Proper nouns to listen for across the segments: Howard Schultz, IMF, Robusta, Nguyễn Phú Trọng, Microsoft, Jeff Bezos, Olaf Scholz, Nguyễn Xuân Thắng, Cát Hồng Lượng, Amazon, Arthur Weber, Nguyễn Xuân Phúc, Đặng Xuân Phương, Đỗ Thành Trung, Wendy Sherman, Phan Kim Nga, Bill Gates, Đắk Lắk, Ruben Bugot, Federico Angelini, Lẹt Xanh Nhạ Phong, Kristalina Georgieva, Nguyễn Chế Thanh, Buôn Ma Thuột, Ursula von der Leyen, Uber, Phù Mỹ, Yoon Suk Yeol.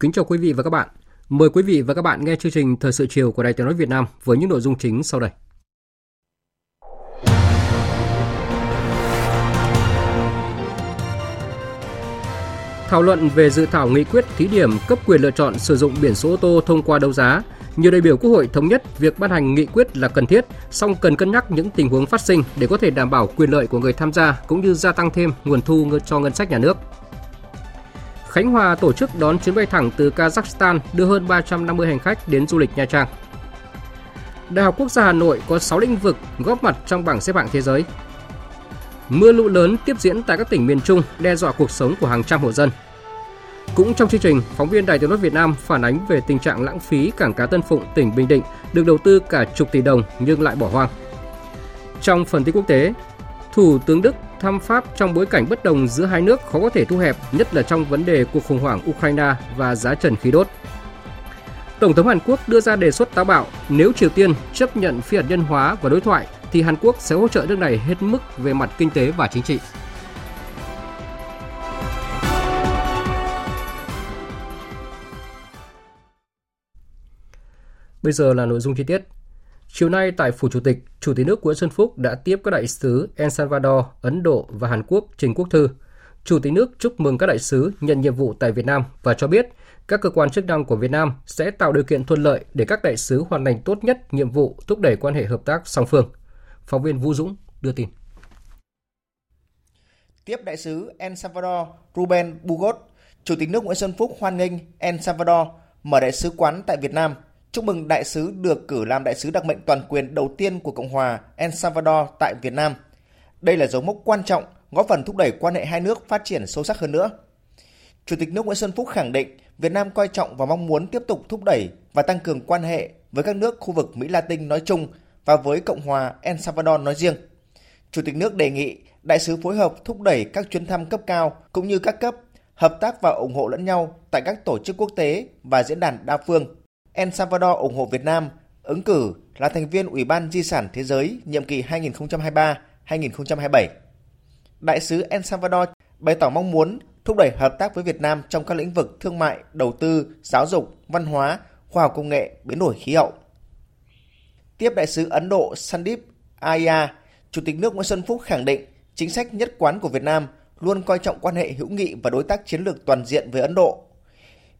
Kính chào quý vị và các bạn. Mời quý vị và các bạn nghe chương trình Thời sự chiều của Đài Tiếng nói Việt Nam với những nội dung chính sau đây. Thảo luận về dự thảo nghị quyết thí điểm cấp quyền lựa chọn sử dụng biển số ô tô thông qua đấu giá, nhiều đại biểu Quốc hội thống nhất việc ban hành nghị quyết là cần thiết, song cần cân nhắc những tình huống phát sinh để có thể đảm bảo quyền lợi của người tham gia cũng như gia tăng thêm nguồn thu cho ngân sách nhà nước. Khánh Hòa tổ chức đón chuyến bay thẳng từ Kazakhstan đưa hơn 350 hành khách đến du lịch Nha Trang. Đại học Quốc gia Hà Nội có 6 lĩnh vực góp mặt trong bảng xếp hạng thế giới. Mưa lũ lớn tiếp diễn tại các tỉnh miền Trung đe dọa cuộc sống của hàng trăm hộ dân. Cũng trong chương trình, phóng viên Đài Tiếng nói Việt Nam phản ánh về tình trạng lãng phí cảng cá Tân Phụng, tỉnh Bình Định được đầu tư cả chục tỷ đồng nhưng lại bỏ hoang. Trong phần tin quốc tế, Thủ tướng Đức thăm Pháp trong bối cảnh bất đồng giữa hai nước khó có thể thu hẹp, nhất là trong vấn đề cuộc khủng hoảng Ukraine và giá trần khí đốt. Tổng thống Hàn Quốc đưa ra đề xuất táo bạo, nếu Triều Tiên chấp nhận phi hạt nhân hóa và đối thoại thì Hàn Quốc sẽ hỗ trợ nước này hết mức về mặt kinh tế và chính trị. Bây giờ là nội dung chi tiết. Chiều nay tại Phủ Chủ tịch, Chủ tịch nước Nguyễn Xuân Phúc đã tiếp các đại sứ El Salvador, Ấn Độ và Hàn Quốc trình quốc thư. Chủ tịch nước chúc mừng các đại sứ nhận nhiệm vụ tại Việt Nam và cho biết các cơ quan chức năng của Việt Nam sẽ tạo điều kiện thuận lợi để các đại sứ hoàn thành tốt nhất nhiệm vụ thúc đẩy quan hệ hợp tác song phương. Phóng viên Vũ Dũng đưa tin. Tiếp đại sứ El Salvador Ruben Bugot, Chủ tịch nước Nguyễn Xuân Phúc hoan nghênh El Salvador mở đại sứ quán tại Việt Nam. Chúc mừng đại sứ được cử làm đại sứ đặc mệnh toàn quyền đầu tiên của Cộng hòa El Salvador tại Việt Nam. Đây là dấu mốc quan trọng, góp phần thúc đẩy quan hệ hai nước phát triển sâu sắc hơn nữa. Chủ tịch nước Nguyễn Xuân Phúc khẳng định Việt Nam coi trọng và mong muốn tiếp tục thúc đẩy và tăng cường quan hệ với các nước khu vực Mỹ Latin nói chung và với Cộng hòa El Salvador nói riêng. Chủ tịch nước đề nghị đại sứ phối hợp thúc đẩy các chuyến thăm cấp cao cũng như các cấp, hợp tác và ủng hộ lẫn nhau tại các tổ chức quốc tế và diễn đàn đa phương. El Salvador ủng hộ Việt Nam ứng cử là thành viên Ủy ban Di sản Thế giới nhiệm kỳ 2023-2027. Đại sứ El Salvador bày tỏ mong muốn thúc đẩy hợp tác với Việt Nam trong các lĩnh vực thương mại, đầu tư, giáo dục, văn hóa, khoa học công nghệ, biến đổi khí hậu. Tiếp đại sứ Ấn Độ Sandeep Arya, Chủ tịch nước Nguyễn Xuân Phúc khẳng định chính sách nhất quán của Việt Nam luôn coi trọng quan hệ hữu nghị và đối tác chiến lược toàn diện với Ấn Độ.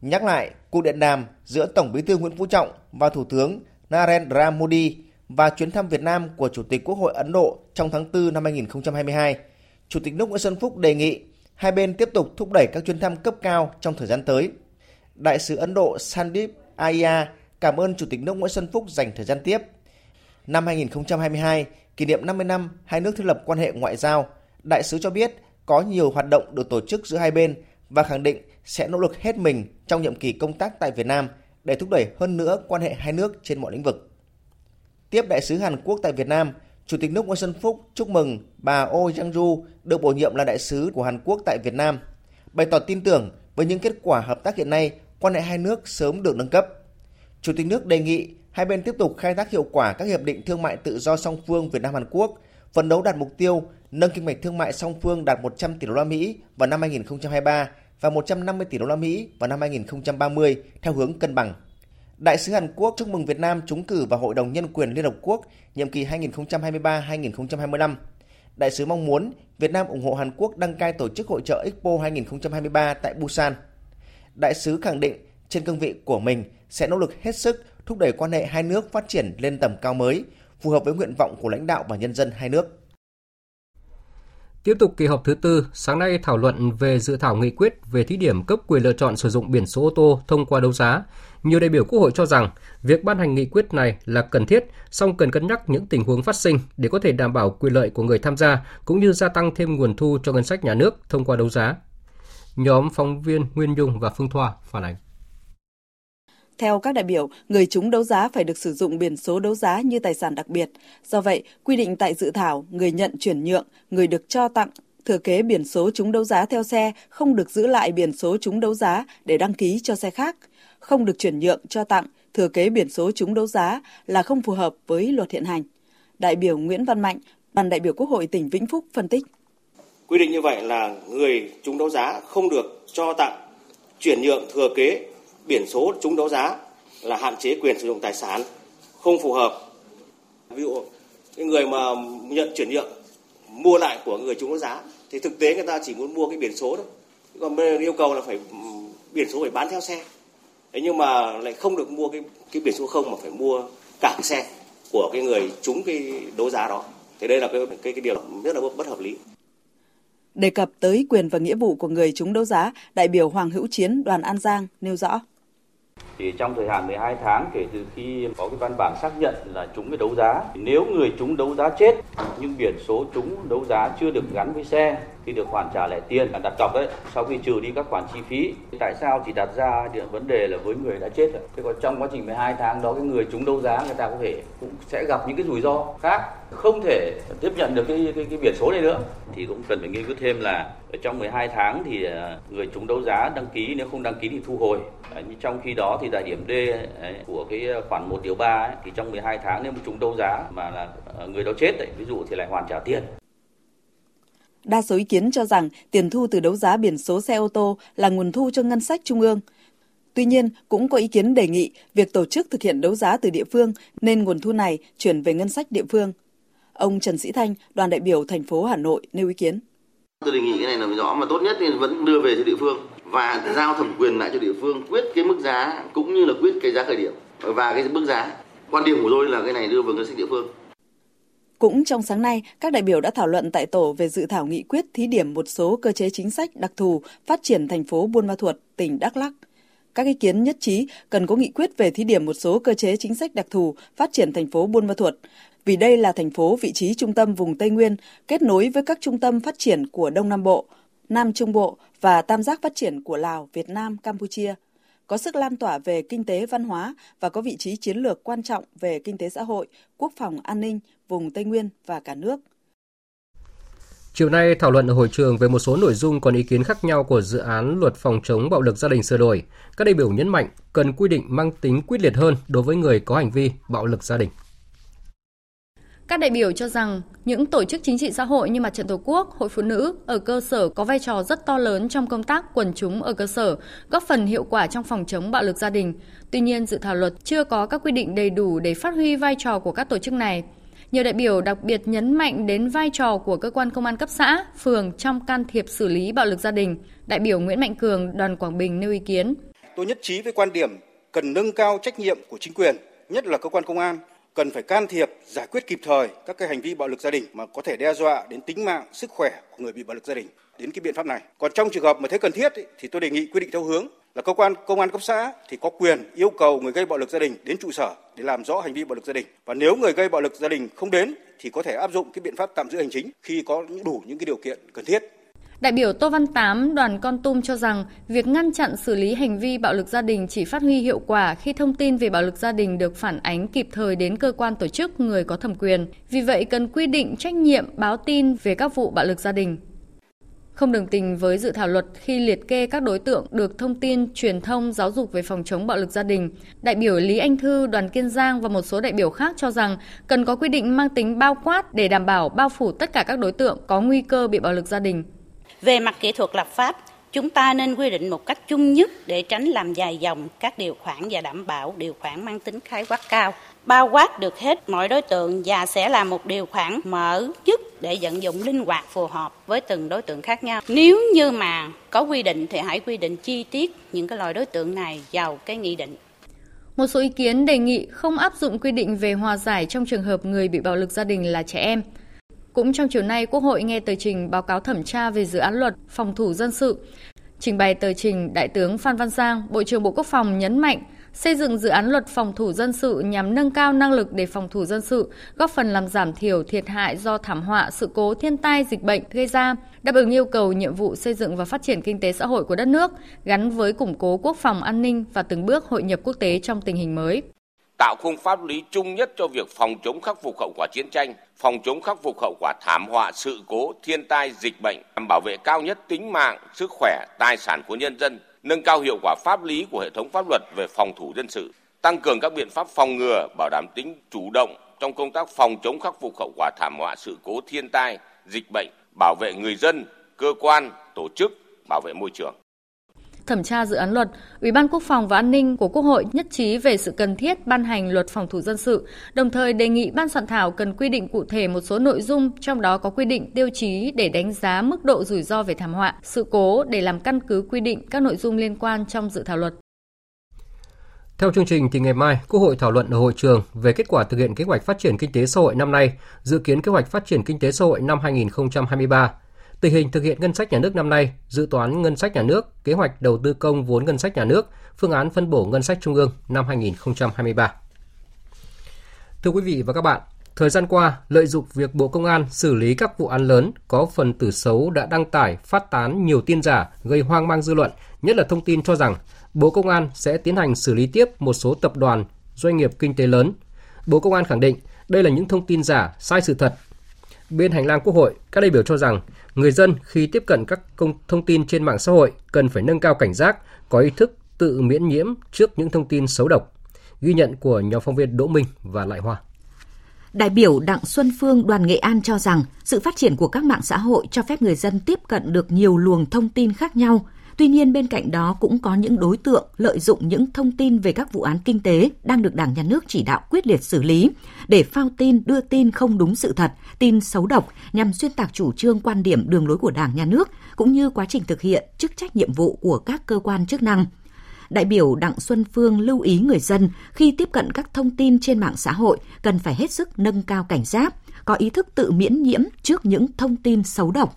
Nhắc lại cuộc điện đàm giữa Tổng Bí thư Nguyễn Phú Trọng và Thủ tướng Narendra Modi và chuyến thăm Việt Nam của Chủ tịch Quốc hội Ấn Độ trong tháng 4 năm 2022, Chủ tịch nước Nguyễn Xuân Phúc đề nghị hai bên tiếp tục thúc đẩy các chuyến thăm cấp cao trong thời gian tới. Đại sứ Ấn Độ Sandeep Arya cảm ơn Chủ tịch nước Nguyễn Xuân Phúc dành thời gian tiếp. Năm 2022, kỷ niệm 50 năm hai nước thiết lập quan hệ ngoại giao, đại sứ cho biết có nhiều hoạt động được tổ chức giữa hai bên và khẳng định sẽ nỗ lực hết mình trong nhiệm kỳ công tác tại Việt Nam để thúc đẩy hơn nữa quan hệ hai nước trên mọi lĩnh vực. Tiếp đại sứ Hàn Quốc tại Việt Nam, Chủ tịch nước Nguyễn Xuân Phúc chúc mừng bà Oh Young-ju được bổ nhiệm là đại sứ của Hàn Quốc tại Việt Nam, bày tỏ tin tưởng với những kết quả hợp tác hiện nay, quan hệ hai nước sớm được nâng cấp. Chủ tịch nước đề nghị hai bên tiếp tục khai thác hiệu quả các hiệp định thương mại tự do song phương Việt Nam Hàn Quốc, phấn đấu đạt mục tiêu nâng kim ngạch thương mại song phương đạt 100 tỷ đô la Mỹ vào năm 2023. Và 150 tỷ đô la Mỹ vào năm 2030 theo hướng cân bằng. Đại sứ Hàn Quốc chúc mừng Việt Nam trúng cử vào Hội đồng Nhân quyền Liên Hợp Quốc nhiệm kỳ 2023-2025. Đại sứ mong muốn Việt Nam ủng hộ Hàn Quốc đăng cai tổ chức hội chợ Expo 2023 tại Busan. Đại sứ khẳng định trên cương vị của mình sẽ nỗ lực hết sức thúc đẩy quan hệ hai nước phát triển lên tầm cao mới, phù hợp với nguyện vọng của lãnh đạo và nhân dân hai nước. Tiếp tục kỳ họp thứ tư, sáng nay thảo luận về dự thảo nghị quyết về thí điểm cấp quyền lựa chọn sử dụng biển số ô tô thông qua đấu giá. Nhiều đại biểu Quốc hội cho rằng việc ban hành nghị quyết này là cần thiết, song cần cân nhắc những tình huống phát sinh để có thể đảm bảo quyền lợi của người tham gia cũng như gia tăng thêm nguồn thu cho ngân sách nhà nước thông qua đấu giá. Nhóm phóng viên Nguyên Dung và Phương Thoa phản ánh. Theo các đại biểu, người trúng đấu giá phải được sử dụng biển số đấu giá như tài sản đặc biệt. Do vậy, quy định tại dự thảo, người nhận chuyển nhượng, người được cho tặng, thừa kế biển số trúng đấu giá theo xe không được giữ lại biển số trúng đấu giá để đăng ký cho xe khác, không được chuyển nhượng, cho tặng, thừa kế biển số trúng đấu giá là không phù hợp với luật hiện hành. Đại biểu Nguyễn Văn Mạnh, đoàn đại biểu Quốc hội tỉnh Vĩnh Phúc phân tích. Quy định như vậy là người trúng đấu giá không được cho tặng, chuyển nhượng, thừa kế biển số trúng đấu giá là hạn chế quyền sử dụng tài sản, không phù hợp. Ví dụ cái người mà nhận chuyển nhượng mua lại của người trúng đấu giá thì thực tế người ta chỉ muốn mua cái biển số thôi, còn yêu cầu là phải biển số phải bán theo xe. Thế nhưng mà lại không được mua cái biển số không mà phải mua cả cái xe của cái người trúng cái đấu giá đó. Thế đây là cái điều rất là bất hợp lý. Đề cập tới quyền và nghĩa vụ của người trúng đấu giá, đại biểu Hoàng Hữu Chiến, đoàn An Giang nêu rõ. Thì trong thời hạn 12 tháng kể từ khi có cái văn bản xác nhận là trúng cái đấu giá, nếu người trúng đấu giá chết nhưng biển số trúng đấu giá chưa được gắn với xe thì được hoàn trả lại tiền là đặt cọc đấy, sau khi trừ đi các khoản chi phí. Tại sao chỉ đặt ra vấn đề là với người đã chết rồi? Thế còn trong quá trình 12 tháng đó, cái người trúng đấu giá người ta có thể cũng sẽ gặp những cái rủi ro khác, không thể tiếp nhận được cái biển số này nữa, thì cũng cần phải nghiên cứu thêm là ở trong 12 tháng thì người trúng đấu giá đăng ký, nếu không đăng ký thì thu hồi. Nhưng trong khi đó thì tại điểm D của cái khoản 1 điều 3 thì trong 12 tháng nếu trúng đấu giá mà là người đó chết đấy, ví dụ thì lại hoàn trả tiền. Đa số ý kiến cho rằng tiền thu từ đấu giá biển số xe ô tô là nguồn thu cho ngân sách trung ương. Tuy nhiên, cũng có ý kiến đề nghị việc tổ chức thực hiện đấu giá từ địa phương nên nguồn thu này chuyển về ngân sách địa phương. Ông Trần Sĩ Thanh, đoàn đại biểu thành phố Hà Nội nêu ý kiến. Tôi đề nghị cái này là rõ, mà tốt nhất thì vẫn đưa về cho địa phương và giao thẩm quyền lại cho địa phương quyết cái mức giá cũng như là quyết cái giá khởi điểm và cái mức giá. Quan điểm của tôi là cái này đưa vào ngân sách địa phương. Cũng trong sáng nay, các đại biểu đã thảo luận tại tổ về dự thảo nghị quyết thí điểm một số cơ chế chính sách đặc thù phát triển thành phố Buôn Ma Thuột, tỉnh Đắk Lắk. Các ý kiến nhất trí cần có nghị quyết về thí điểm một số cơ chế chính sách đặc thù phát triển thành phố Buôn Ma Thuột, vì đây là thành phố vị trí trung tâm vùng Tây Nguyên, kết nối với các trung tâm phát triển của Đông Nam Bộ, Nam Trung Bộ và tam giác phát triển của Lào, Việt Nam, Campuchia, có sức lan tỏa về kinh tế văn hóa và có vị trí chiến lược quan trọng về kinh tế xã hội, quốc phòng an ninh, vùng Tây Nguyên và cả nước. Chiều nay, thảo luận ở hội trường về một số nội dung còn ý kiến khác nhau của dự án luật phòng chống bạo lực gia đình sửa đổi. Các đại biểu nhấn mạnh cần quy định mang tính quyết liệt hơn đối với người có hành vi bạo lực gia đình. Các đại biểu cho rằng những tổ chức chính trị xã hội như Mặt trận Tổ quốc, Hội Phụ nữ ở cơ sở có vai trò rất to lớn trong công tác quần chúng ở cơ sở, góp phần hiệu quả trong phòng chống bạo lực gia đình. Tuy nhiên, dự thảo luật chưa có các quy định đầy đủ để phát huy vai trò của các tổ chức này. Nhiều đại biểu đặc biệt nhấn mạnh đến vai trò của cơ quan công an cấp xã, phường trong can thiệp xử lý bạo lực gia đình. Đại biểu Nguyễn Mạnh Cường, đoàn Quảng Bình nêu ý kiến. Tôi nhất trí với quan điểm cần nâng cao trách nhiệm của chính quyền, nhất là cơ quan công an, cần phải can thiệp, giải quyết kịp thời các cái hành vi bạo lực gia đình mà có thể đe dọa đến tính mạng, sức khỏe của người bị bạo lực gia đình, đến cái biện pháp này. Còn trong trường hợp mà thấy cần thiết thì tôi đề nghị quy định theo hướng là cơ quan công an cấp xã thì có quyền yêu cầu người gây bạo lực gia đình đến trụ sở để làm rõ hành vi bạo lực gia đình, và nếu người gây bạo lực gia đình không đến thì có thể áp dụng cái biện pháp tạm giữ hành chính khi có đủ những cái điều kiện cần thiết. Đại biểu Tô Văn Tám, đoàn Kon Tum cho rằng việc ngăn chặn xử lý hành vi bạo lực gia đình chỉ phát huy hiệu quả khi thông tin về bạo lực gia đình được phản ánh kịp thời đến cơ quan tổ chức, người có thẩm quyền. Vì vậy cần quy định trách nhiệm báo tin về các vụ bạo lực gia đình. Không đồng tình với dự thảo luật khi liệt kê các đối tượng được thông tin, truyền thông, giáo dục về phòng chống bạo lực gia đình, đại biểu Lý Anh Thư, đoàn Kiên Giang và một số đại biểu khác cho rằng cần có quy định mang tính bao quát để đảm bảo bao phủ tất cả các đối tượng có nguy cơ bị bạo lực gia đình. Về mặt kỹ thuật lập pháp, chúng ta nên quy định một cách chung nhất để tránh làm dài dòng các điều khoản và đảm bảo điều khoản mang tính khái quát cao, bao quát được hết mọi đối tượng và sẽ là một điều khoản mở nhất để vận dụng linh hoạt phù hợp với từng đối tượng khác nhau. Nếu như mà có quy định thì hãy quy định chi tiết những cái loại đối tượng này vào cái nghị định. Một số ý kiến đề nghị không áp dụng quy định về hòa giải trong trường hợp người bị bạo lực gia đình là trẻ em. Cũng trong chiều nay, Quốc hội nghe tờ trình báo cáo thẩm tra về dự án luật phòng thủ dân sự. Trình bày tờ trình, Đại tướng Phan Văn Giang, Bộ trưởng Bộ Quốc phòng nhấn mạnh xây dựng dự án luật phòng thủ dân sự nhằm nâng cao năng lực để phòng thủ dân sự, góp phần làm giảm thiểu thiệt hại do thảm họa, sự cố, thiên tai, dịch bệnh gây ra, đáp ứng yêu cầu nhiệm vụ xây dựng và phát triển kinh tế xã hội của đất nước, gắn với củng cố quốc phòng an ninh và từng bước hội nhập quốc tế trong tình hình mới. Tạo khung pháp lý chung nhất cho việc phòng chống khắc phục hậu quả chiến tranh, phòng chống khắc phục hậu quả thảm họa, sự cố, thiên tai, dịch bệnh, nhằm bảo vệ cao nhất tính mạng, sức khỏe, tài sản của nhân dân, nâng cao hiệu quả pháp lý của hệ thống pháp luật về phòng thủ dân sự, tăng cường các biện pháp phòng ngừa, bảo đảm tính chủ động trong công tác phòng chống khắc phục hậu quả thảm họa, sự cố, thiên tai, dịch bệnh, bảo vệ người dân, cơ quan, tổ chức, bảo vệ môi trường. Thẩm tra dự án luật, Ủy ban Quốc phòng và An ninh của Quốc hội nhất trí về sự cần thiết ban hành luật phòng thủ dân sự, đồng thời đề nghị ban soạn thảo cần quy định cụ thể một số nội dung, trong đó có quy định tiêu chí để đánh giá mức độ rủi ro về thảm họa, sự cố để làm căn cứ quy định các nội dung liên quan trong dự thảo luật. Theo chương trình thì ngày mai, Quốc hội thảo luận ở hội trường về kết quả thực hiện kế hoạch phát triển kinh tế xã hội năm nay, dự kiến kế hoạch phát triển kinh tế xã hội năm 2023. Tình hình thực hiện ngân sách nhà nước năm nay, dự toán ngân sách nhà nước, kế hoạch đầu tư công vốn ngân sách nhà nước, phương án phân bổ ngân sách trung ương năm 2023. Thưa quý vị và các bạn, thời gian qua, lợi dụng việc Bộ Công an xử lý các vụ án lớn có phần tử xấu đã đăng tải, phát tán nhiều tin giả gây hoang mang dư luận, nhất là thông tin cho rằng Bộ Công an sẽ tiến hành xử lý tiếp một số tập đoàn, doanh nghiệp kinh tế lớn. Bộ Công an khẳng định đây là những thông tin giả, sai sự thật. Bên hành lang Quốc hội, các đại biểu cho rằng người dân khi tiếp cận các thông tin trên mạng xã hội cần phải nâng cao cảnh giác, có ý thức tự miễn nhiễm trước những thông tin xấu độc. Ghi nhận của nhóm phóng viên Đỗ Minh và Lại Hoa. Đại biểu Đặng Xuân Phương, đoàn Nghệ An cho rằng sự phát triển của các mạng xã hội cho phép người dân tiếp cận được nhiều luồng thông tin khác nhau. Tuy nhiên, bên cạnh đó cũng có những đối tượng lợi dụng những thông tin về các vụ án kinh tế đang được Đảng Nhà nước chỉ đạo quyết liệt xử lý để phao tin, đưa tin không đúng sự thật, tin xấu độc nhằm xuyên tạc chủ trương, quan điểm, đường lối của Đảng Nhà nước cũng như quá trình thực hiện chức trách nhiệm vụ của các cơ quan chức năng. Đại biểu Đặng Xuân Phương lưu ý người dân khi tiếp cận các thông tin trên mạng xã hội cần phải hết sức nâng cao cảnh giác, có ý thức tự miễn nhiễm trước những thông tin xấu độc.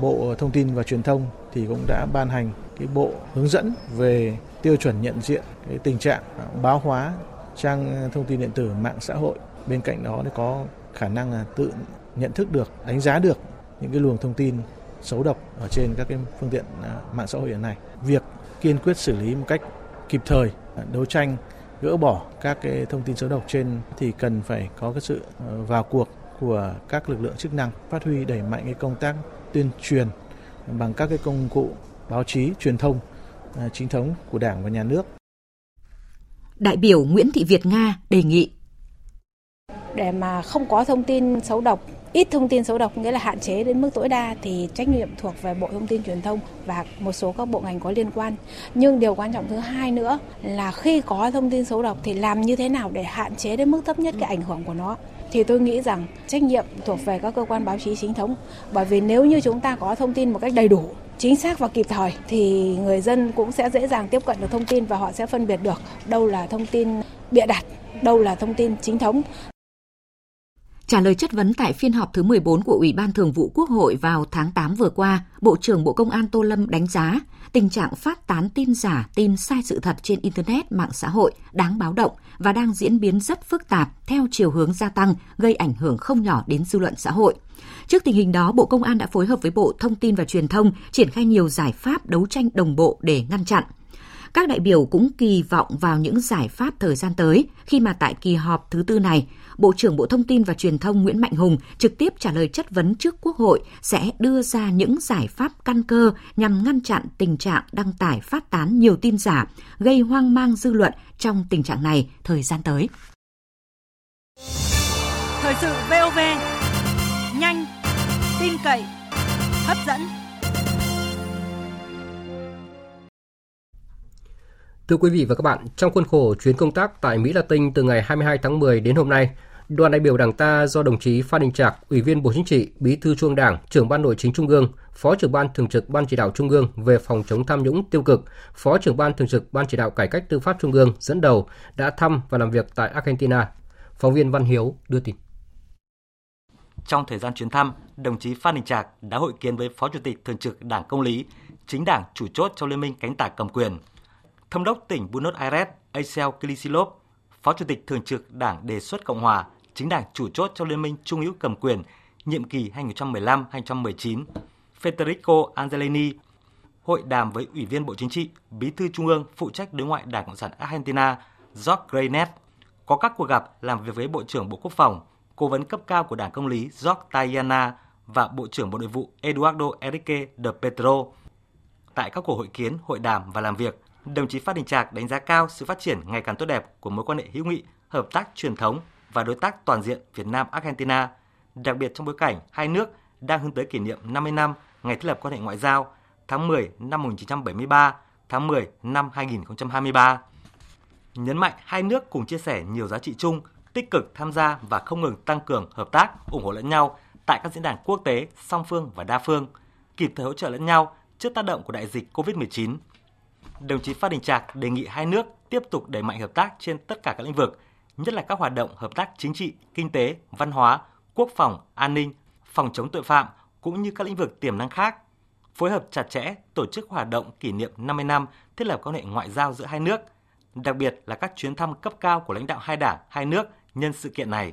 Bộ Thông tin và Truyền thông thì cũng đã ban hành cái bộ hướng dẫn về tiêu chuẩn nhận diện cái tình trạng báo hóa trang thông tin điện tử, mạng xã hội. Bên cạnh đó nó có khả năng là tự nhận thức được, đánh giá được những cái luồng thông tin xấu độc ở trên các cái phương tiện mạng xã hội hiện nay. Việc kiên quyết xử lý một cách kịp thời, đấu tranh gỡ bỏ các cái thông tin xấu độc trên thì cần phải có cái sự vào cuộc của các lực lượng chức năng, phát huy đẩy mạnh cái công tác tuyên truyền bằng các cái công cụ báo chí, truyền thông chính thống của Đảng và Nhà nước. Đại biểu Nguyễn Thị Việt Nga đề nghị để mà không có thông tin xấu độc, ít thông tin xấu độc nghĩa là hạn chế đến mức tối đa thì trách nhiệm thuộc về Bộ Thông tin Truyền thông và một số các bộ ngành có liên quan. Nhưng điều quan trọng thứ hai nữa là khi có thông tin xấu độc thì làm như thế nào để hạn chế đến mức thấp nhất cái ảnh hưởng của nó. Thì tôi nghĩ rằng trách nhiệm thuộc về các cơ quan báo chí chính thống, bởi vì nếu như chúng ta có thông tin một cách đầy đủ, chính xác và kịp thời thì người dân cũng sẽ dễ dàng tiếp cận được thông tin và họ sẽ phân biệt được đâu là thông tin bịa đặt, đâu là thông tin chính thống. Trả lời chất vấn tại phiên họp thứ 14 của Ủy ban Thường vụ Quốc hội vào tháng 8 vừa qua, Bộ trưởng Bộ Công an Tô Lâm đánh giá tình trạng phát tán tin giả, tin sai sự thật trên Internet, mạng xã hội đáng báo động và đang diễn biến rất phức tạp theo chiều hướng gia tăng, gây ảnh hưởng không nhỏ đến dư luận xã hội. Trước tình hình đó, Bộ Công an đã phối hợp với Bộ Thông tin và Truyền thông triển khai nhiều giải pháp đấu tranh đồng bộ để ngăn chặn. Các đại biểu cũng kỳ vọng vào những giải pháp thời gian tới khi mà tại kỳ họp thứ tư này, Bộ trưởng Bộ Thông tin và Truyền thông Nguyễn Mạnh Hùng trực tiếp trả lời chất vấn trước Quốc hội sẽ đưa ra những giải pháp căn cơ nhằm ngăn chặn tình trạng đăng tải phát tán nhiều tin giả, gây hoang mang dư luận trong tình trạng này thời gian tới. Thời sự VOV, nhanh, tin cậy, hấp dẫn. Thưa quý vị và các bạn, trong khuôn khổ chuyến công tác tại Mỹ Latin từ ngày 22 tháng 10 đến hôm nay, đoàn đại biểu Đảng ta do đồng chí Phan Đình Trạc, Ủy viên Bộ Chính trị, Bí thư Trung ương Đảng, Trưởng ban Nội chính Trung ương, Phó trưởng ban Thường trực Ban Chỉ đạo Trung ương về phòng chống tham nhũng tiêu cực, Phó trưởng ban Thường trực Ban Chỉ đạo Cải cách tư pháp Trung ương dẫn đầu đã thăm và làm việc tại Argentina. Phóng viên Văn Hiếu đưa tin. Trong thời gian chuyến thăm, đồng chí Phan Đình Trạc đã hội kiến với Phó Chủ tịch Thường trực Đảng Công lý, chính đảng chủ chốt trong Liên minh cánh tả cầm quyền. Thống đốc tỉnh Buenos Aires Axel Kicillof, Phó Chủ tịch Thường trực Đảng Đề xuất Cộng hòa, chính đảng chủ chốt trong Liên minh Trung hữu cầm quyền, nhiệm kỳ 2015-2019, Federico Angelini, hội đàm với Ủy viên Bộ Chính trị, Bí thư Trung ương phụ trách đối ngoại Đảng Cộng sản Argentina, Jorge Grenet, có các cuộc gặp làm việc với Bộ trưởng Bộ Quốc phòng, Cố vấn cấp cao của Đảng Công lý Jorge Tayana và Bộ trưởng Bộ Nội vụ Eduardo Enrique de Pedro. Tại các cuộc hội kiến, hội đàm và làm việc, đồng chí Phan Đình Trạc đánh giá cao sự phát triển ngày càng tốt đẹp của mối quan hệ hữu nghị, hợp tác truyền thống và đối tác toàn diện Việt Nam-Argentina, đặc biệt trong bối cảnh hai nước đang hướng tới kỷ niệm 50 năm ngày thiết lập quan hệ ngoại giao tháng 10 năm 1973, tháng 10 năm 2023. Nhấn mạnh hai nước cùng chia sẻ nhiều giá trị chung, tích cực tham gia và không ngừng tăng cường hợp tác, ủng hộ lẫn nhau tại các diễn đàn quốc tế, song phương và đa phương, kịp thời hỗ trợ lẫn nhau trước tác động của đại dịch COVID-19. Đồng chí Phan Đình Trạc đề nghị hai nước tiếp tục đẩy mạnh hợp tác trên tất cả các lĩnh vực, nhất là các hoạt động hợp tác chính trị, kinh tế, văn hóa, quốc phòng, an ninh, phòng chống tội phạm cũng như các lĩnh vực tiềm năng khác, phối hợp chặt chẽ tổ chức hoạt động kỷ niệm 50 năm thiết lập quan hệ ngoại giao giữa hai nước, đặc biệt là các chuyến thăm cấp cao của lãnh đạo hai đảng, hai nước nhân sự kiện này.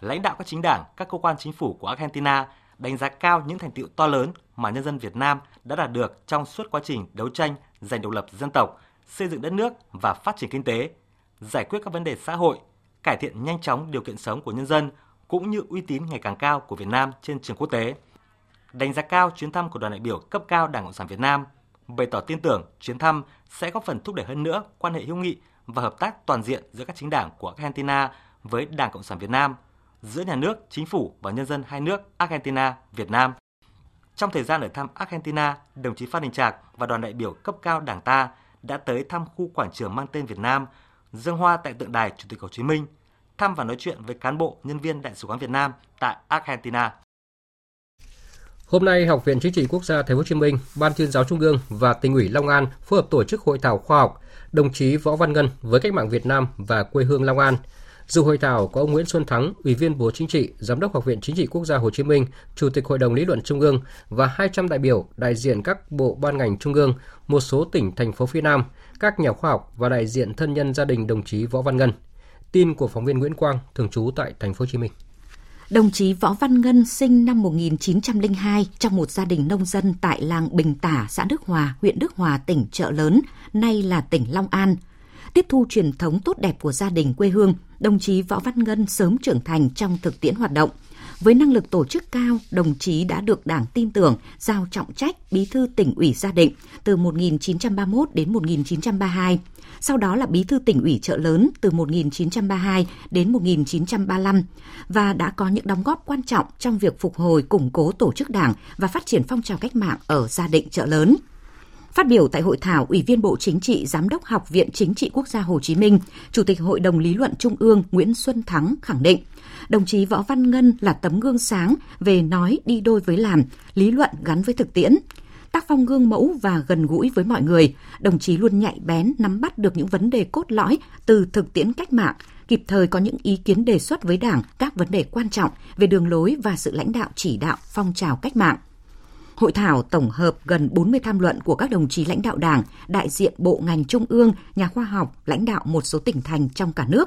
Lãnh đạo các chính đảng, các cơ quan chính phủ của Argentina đánh giá cao những thành tựu to lớn mà nhân dân Việt Nam đã đạt được trong suốt quá trình đấu tranh giành độc lập dân tộc, xây dựng đất nước và phát triển kinh tế, giải quyết các vấn đề xã hội, cải thiện nhanh chóng điều kiện sống của nhân dân cũng như uy tín ngày càng cao của Việt Nam trên trường quốc tế. Đánh giá cao chuyến thăm của đoàn đại biểu cấp cao Đảng Cộng sản Việt Nam, bày tỏ tin tưởng chuyến thăm sẽ góp phần thúc đẩy hơn nữa quan hệ hữu nghị và hợp tác toàn diện giữa các chính đảng của Argentina với Đảng Cộng sản Việt Nam, giữa nhà nước, chính phủ và nhân dân hai nước Argentina-Việt Nam. Trong thời gian ở thăm Argentina, đồng chí Phan Đình Trạc và đoàn đại biểu cấp cao Đảng ta đã tới thăm khu quảng trường mang tên Việt Nam, dâng hoa tại tượng đài Chủ tịch Hồ Chí Minh, thăm và nói chuyện với cán bộ, nhân viên Đại sứ quán Việt Nam tại Argentina. Hôm nay, Học viện Chính trị Quốc gia Thành phố Hồ Chí Minh, Ban Tuyên giáo Trung ương và Tỉnh ủy Long An phối hợp tổ chức hội thảo khoa học Đồng chí Võ Văn Ngân với Cách mạng Việt Nam và quê hương Long An. Dự hội thảo có ông Nguyễn Xuân Thắng, Ủy viên Bộ Chính trị, Giám đốc Học viện Chính trị Quốc gia Hồ Chí Minh, Chủ tịch Hội đồng Lý luận Trung ương và 200 đại biểu đại diện các bộ ban ngành Trung ương, một số tỉnh thành phố phía Nam, các nhà khoa học và đại diện thân nhân gia đình đồng chí Võ Văn Ngân. Tin của phóng viên Nguyễn Quang, thường trú tại Thành phố Hồ Chí Minh. Đồng chí Võ Văn Ngân sinh năm 1902 trong một gia đình nông dân tại làng Bình Tả, xã Đức Hòa, huyện Đức Hòa, tỉnh Chợ Lớn, nay là tỉnh Long An. Tiếp thu truyền thống tốt đẹp của gia đình quê hương, đồng chí Võ Văn Ngân sớm trưởng thành trong thực tiễn hoạt động. Với năng lực tổ chức cao, đồng chí đã được Đảng tin tưởng, giao trọng trách Bí thư Tỉnh ủy Gia Định từ 1931 đến 1932. Sau đó là Bí thư Tỉnh ủy Chợ Lớn từ 1932 đến 1935 và đã có những đóng góp quan trọng trong việc phục hồi, củng cố tổ chức Đảng và phát triển phong trào cách mạng ở Gia Định, Chợ Lớn. Phát biểu tại hội thảo, Ủy viên Bộ Chính trị, Giám đốc Học viện Chính trị Quốc gia Hồ Chí Minh, Chủ tịch Hội đồng Lý luận Trung ương Nguyễn Xuân Thắng khẳng định, đồng chí Võ Văn Ngân là tấm gương sáng về nói đi đôi với làm, lý luận gắn với thực tiễn. Tác phong gương mẫu và gần gũi với mọi người, đồng chí luôn nhạy bén nắm bắt được những vấn đề cốt lõi từ thực tiễn cách mạng, kịp thời có những ý kiến đề xuất với Đảng các vấn đề quan trọng về đường lối và sự lãnh đạo chỉ đạo phong trào cách mạng. Hội thảo tổng hợp gần 40 tham luận của các đồng chí lãnh đạo Đảng, đại diện bộ ngành trung ương, nhà khoa học, lãnh đạo một số tỉnh thành trong cả nước.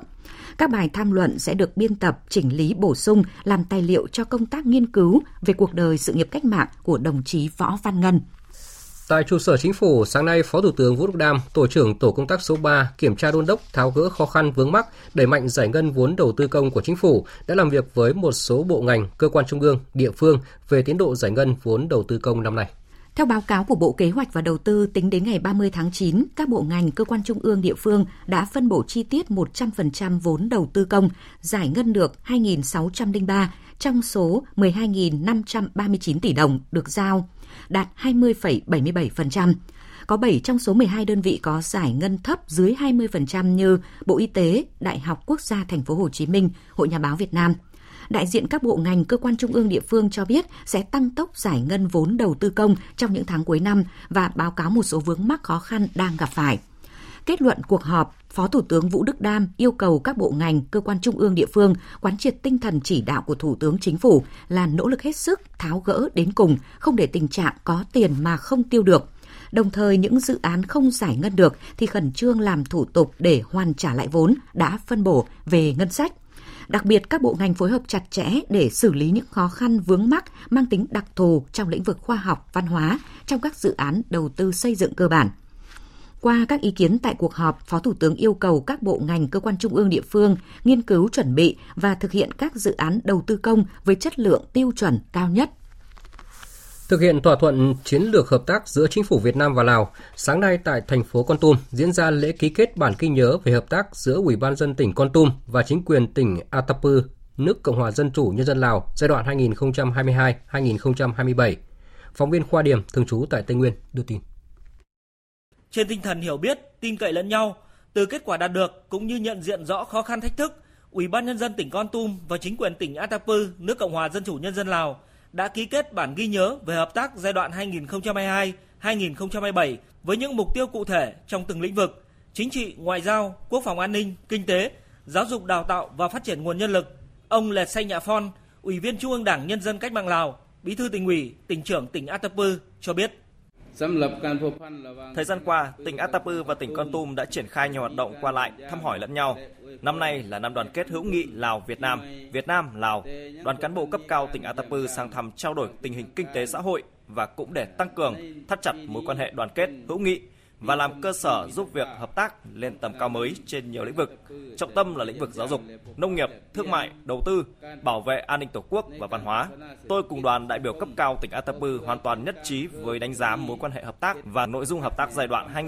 Các bài tham luận sẽ được biên tập, chỉnh lý bổ sung, làm tài liệu cho công tác nghiên cứu về cuộc đời sự nghiệp cách mạng của đồng chí Võ Văn Ngân. Tại trụ sở Chính phủ, sáng nay, Phó Thủ tướng Vũ Đức Đam, Tổ trưởng Tổ công tác số 3, kiểm tra đôn đốc tháo gỡ khó khăn vướng mắc, đẩy mạnh giải ngân vốn đầu tư công của Chính phủ, đã làm việc với một số bộ ngành, cơ quan trung ương, địa phương về tiến độ giải ngân vốn đầu tư công năm nay. Theo báo cáo của Bộ Kế hoạch và Đầu tư, tính đến ngày 30 tháng 9, các bộ ngành, cơ quan trung ương, địa phương đã phân bổ chi tiết 100% vốn đầu tư công, giải ngân được 2.603 trong số 12.539 tỷ đồng được giao, đạt 20,77%. Có 7 trong số 12 đơn vị có giải ngân thấp dưới 20% như Bộ Y tế, Đại học Quốc gia Thành phố Hồ Chí Minh, Hội Nhà báo Việt Nam. Đại diện các bộ ngành, cơ quan trung ương địa phương cho biết sẽ tăng tốc giải ngân vốn đầu tư công trong những tháng cuối năm và báo cáo một số vướng mắc khó khăn đang gặp phải. Kết luận cuộc họp, Phó Thủ tướng Vũ Đức Đam yêu cầu các bộ ngành, cơ quan trung ương địa phương quán triệt tinh thần chỉ đạo của Thủ tướng Chính phủ là nỗ lực hết sức, tháo gỡ đến cùng, không để tình trạng có tiền mà không tiêu được. Đồng thời những dự án không giải ngân được thì khẩn trương làm thủ tục để hoàn trả lại vốn đã phân bổ về ngân sách. Đặc biệt, các bộ ngành phối hợp chặt chẽ để xử lý những khó khăn vướng mắc mang tính đặc thù trong lĩnh vực khoa học, văn hóa, trong các dự án đầu tư xây dựng cơ bản. Qua các ý kiến tại cuộc họp, Phó Thủ tướng yêu cầu các bộ ngành, cơ quan trung ương địa phương nghiên cứu chuẩn bị và thực hiện các dự án đầu tư công với chất lượng tiêu chuẩn cao nhất. Thực hiện thỏa thuận chiến lược hợp tác giữa Chính phủ Việt Nam và Lào, sáng nay tại thành phố Kon Tum diễn ra lễ ký kết bản ghi nhớ về hợp tác giữa Ủy ban nhân dân tỉnh Kon Tum và chính quyền tỉnh Attapeu, nước Cộng hòa Dân chủ Nhân dân Lào giai đoạn 2022-2027. Phóng viên Khoa Điểm thường trú tại Tây Nguyên đưa tin. Trên tinh thần hiểu biết, tin cậy lẫn nhau, từ kết quả đạt được cũng như nhận diện rõ khó khăn thách thức, Ủy ban nhân dân tỉnh Kon Tum và chính quyền tỉnh Attapeu, nước Cộng hòa Dân chủ Nhân dân Lào đã ký kết bản ghi nhớ về hợp tác giai đoạn 2022-2027 với những mục tiêu cụ thể trong từng lĩnh vực: chính trị, ngoại giao, quốc phòng an ninh, kinh tế, giáo dục đào tạo và phát triển nguồn nhân lực. Ông Lẹt Xanh Nhạ Phong, Ủy viên Trung ương Đảng Nhân dân Cách mạng Lào, Bí thư Tỉnh ủy, Tỉnh trưởng tỉnh Attapeu cho biết. Thời gian qua, tỉnh Attapeu và tỉnh Kon Tum đã triển khai nhiều hoạt động qua lại, thăm hỏi lẫn nhau. Năm nay là năm đoàn kết hữu nghị Lào-Việt Nam, Việt Nam-Lào. Đoàn cán bộ cấp cao tỉnh Attapeu sang thăm trao đổi tình hình kinh tế xã hội và cũng để tăng cường, thắt chặt mối quan hệ đoàn kết hữu nghị và làm cơ sở giúp việc hợp tác lên tầm cao mới trên nhiều lĩnh vực. Trọng tâm là lĩnh vực giáo dục, nông nghiệp, thương mại, đầu tư, bảo vệ an ninh Tổ quốc và văn hóa. Tôi cùng đoàn đại biểu cấp cao tỉnh Attapeu hoàn toàn nhất trí với đánh giá mối quan hệ hợp tác và nội dung hợp tác giai đoạn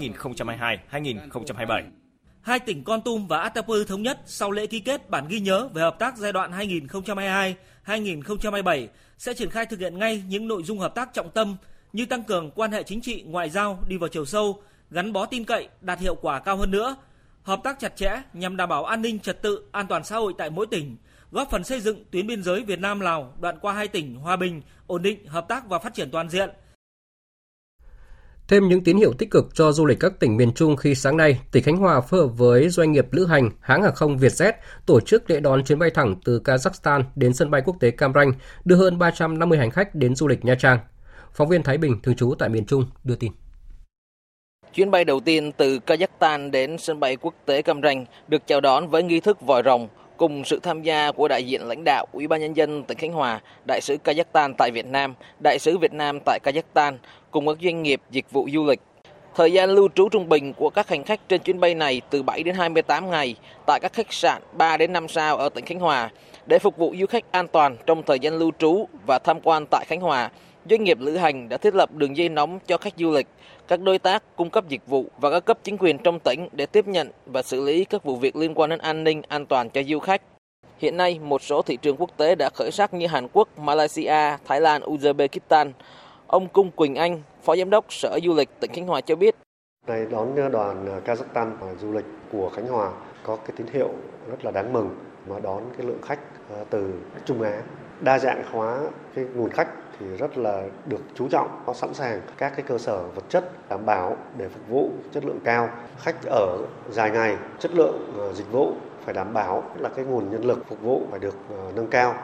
2022-2027. Hai tỉnh Kon Tum và Attapeu thống nhất sau lễ ký kết bản ghi nhớ về hợp tác giai đoạn 2022-2027 sẽ triển khai thực hiện ngay những nội dung hợp tác trọng tâm như tăng cường quan hệ chính trị, ngoại giao đi vào chiều sâu, gắn bó tin cậy, đạt hiệu quả cao hơn nữa, hợp tác chặt chẽ nhằm đảm bảo an ninh trật tự, an toàn xã hội tại mỗi tỉnh, góp phần xây dựng tuyến biên giới Việt Nam Lào đoạn qua hai tỉnh hòa bình, ổn định, hợp tác và phát triển toàn diện. Thêm những tín hiệu tích cực cho du lịch các tỉnh miền Trung khi sáng nay, tỉnh Khánh Hòa phối hợp với doanh nghiệp lữ hành, hãng hàng không Vietjet tổ chức lễ đón chuyến bay thẳng từ Kazakhstan đến sân bay quốc tế Cam Ranh, đưa hơn 350 hành khách đến du lịch Nha Trang. Phóng viên Thái Bình thường trú tại miền Trung đưa tin. Chuyến bay đầu tiên từ Kazakhstan đến sân bay quốc tế Cam Ranh được chào đón với nghi thức vòi rồng cùng sự tham gia của đại diện lãnh đạo Ủy ban nhân dân tỉnh Khánh Hòa, đại sứ Kazakhstan tại Việt Nam, đại sứ Việt Nam tại Kazakhstan cùng các doanh nghiệp dịch vụ du lịch. Thời gian lưu trú trung bình của các hành khách trên chuyến bay này từ 7 đến 28 ngày tại các khách sạn 3 đến 5 sao ở tỉnh Khánh Hòa. Để phục vụ du khách an toàn trong thời gian lưu trú và tham quan tại Khánh Hòa, doanh nghiệp lữ hành đã thiết lập đường dây nóng cho khách du lịch, các đối tác cung cấp dịch vụ và các cấp chính quyền trong tỉnh để tiếp nhận và xử lý các vụ việc liên quan đến an ninh, an toàn cho du khách. Hiện nay, một số thị trường quốc tế đã khởi sắc như Hàn Quốc, Malaysia, Thái Lan, Uzbekistan. Ông Cung Quỳnh Anh, Phó Giám đốc Sở Du lịch tỉnh Khánh Hòa cho biết. Đây đón đoàn Kazakhstan và du lịch của Khánh Hòa có cái tín hiệu rất là đáng mừng mà đón cái lượng khách từ Trung Á. Đa dạng hóa cái nguồn khách thì rất là được chú trọng, có sẵn sàng các cái cơ sở vật chất đảm bảo để phục vụ chất lượng cao. Khách ở dài ngày, chất lượng dịch vụ phải đảm bảo, là cái nguồn nhân lực phục vụ phải được nâng cao.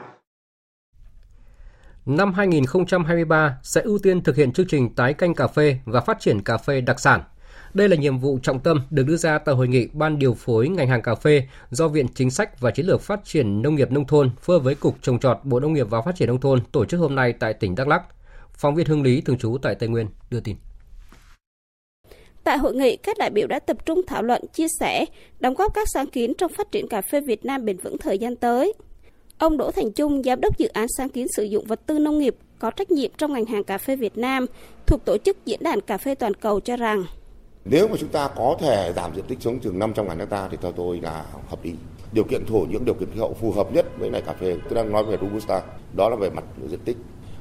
Năm 2023 sẽ ưu tiên thực hiện chương trình tái canh cà phê và phát triển cà phê đặc sản. Đây là nhiệm vụ trọng tâm được đưa ra tại hội nghị Ban điều phối ngành hàng cà phê do Viện Chính sách và Chiến lược Phát triển Nông nghiệp Nông thôn phối với Cục Trồng trọt Bộ Nông nghiệp và Phát triển Nông thôn tổ chức hôm nay tại tỉnh Đắk Lắk. Phóng viên Hương Lý thường trú tại Tây Nguyên đưa tin. Tại hội nghị, các đại biểu đã tập trung thảo luận, chia sẻ, đóng góp các sáng kiến trong phát triển cà phê Việt Nam bền vững thời gian tới. Ông Đỗ Thành Trung, Giám đốc dự án sáng kiến sử dụng vật tư nông nghiệp có trách nhiệm trong ngành hàng cà phê Việt Nam thuộc tổ chức Diễn đàn Cà phê Toàn cầu cho rằng, nếu mà chúng ta có thể giảm diện tích xuống chừng 500.000 ha thì theo tôi là hợp lý. Điều kiện thổ nhưỡng, điều kiện khí hậu phù hợp nhất với lại cà phê, tôi đang nói về Robusta, đó là về mặt diện tích.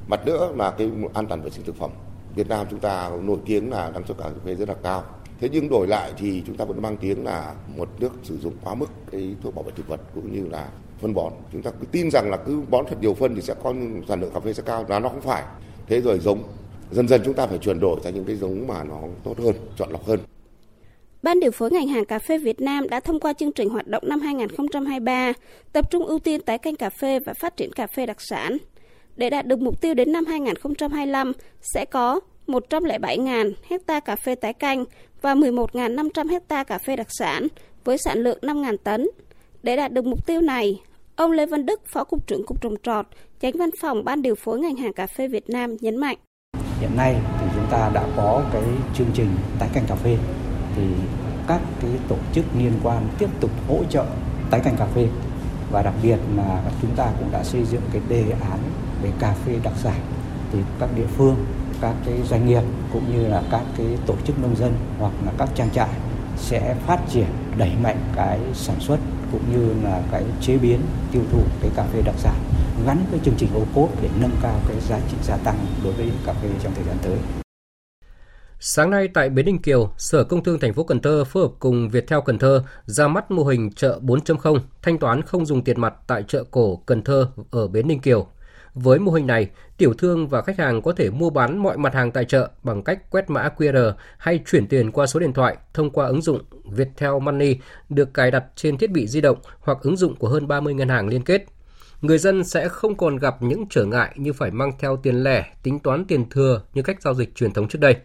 Mặt nữa là cái an toàn vệ sinh thực phẩm. Việt Nam chúng ta nổi tiếng là năng suất cà phê rất là cao. Thế nhưng đổi lại thì chúng ta vẫn mang tiếng là một nước sử dụng quá mức cái thuốc bảo vệ thực vật cũng như là phân bón. Chúng ta cứ tin rằng là cứ bón thật nhiều phân thì sẽ có sản lượng cà phê sẽ cao, là nó không phải. Thế rồi giống dần dần chúng ta phải chuyển đổi sang những cái giống mà nó tốt hơn, chọn lọc hơn. Ban điều phối ngành hàng cà phê Việt Nam đã thông qua chương trình hoạt động năm 2023, tập trung ưu tiên tái canh cà phê và phát triển cà phê đặc sản. Để đạt được mục tiêu đến năm 2025, sẽ có 107.000 hectare cà phê tái canh và 11.500 hectare cà phê đặc sản, với sản lượng 5.000 tấn. Để đạt được mục tiêu này, ông Lê Văn Đức, Phó Cục trưởng Cục Trồng trọt, Chánh Văn phòng Ban điều phối ngành hàng cà phê Việt Nam nhấn mạnh. Hiện nay thì chúng ta đã có cái chương trình tái canh cà phê, thì các cái tổ chức liên quan tiếp tục hỗ trợ tái canh cà phê, và đặc biệt là chúng ta cũng đã xây dựng cái đề án về cà phê đặc sản, thì các địa phương, các cái doanh nghiệp cũng như là các cái tổ chức nông dân hoặc là các trang trại sẽ phát triển đẩy mạnh cái sản xuất cũng như là cái chế biến tiêu thụ cái cà phê đặc sản gắn với chương trình ô cốp để nâng cao cái giá trị gia tăng đối với cà phê trong thời gian tới. Sáng nay tại Bến Ninh Kiều, Sở Công Thương thành phố Cần Thơ phối hợp cùng Viettel Cần Thơ ra mắt mô hình chợ 4.0 thanh toán không dùng tiền mặt tại chợ cổ Cần Thơ ở Bến Ninh Kiều. Với mô hình này, tiểu thương và khách hàng có thể mua bán mọi mặt hàng tại chợ bằng cách quét mã QR hay chuyển tiền qua số điện thoại thông qua ứng dụng Viettel Money được cài đặt trên thiết bị di động hoặc ứng dụng của hơn 30 ngân hàng liên kết. Người dân sẽ không còn gặp những trở ngại như phải mang theo tiền lẻ, tính toán tiền thừa như cách giao dịch truyền thống trước đây.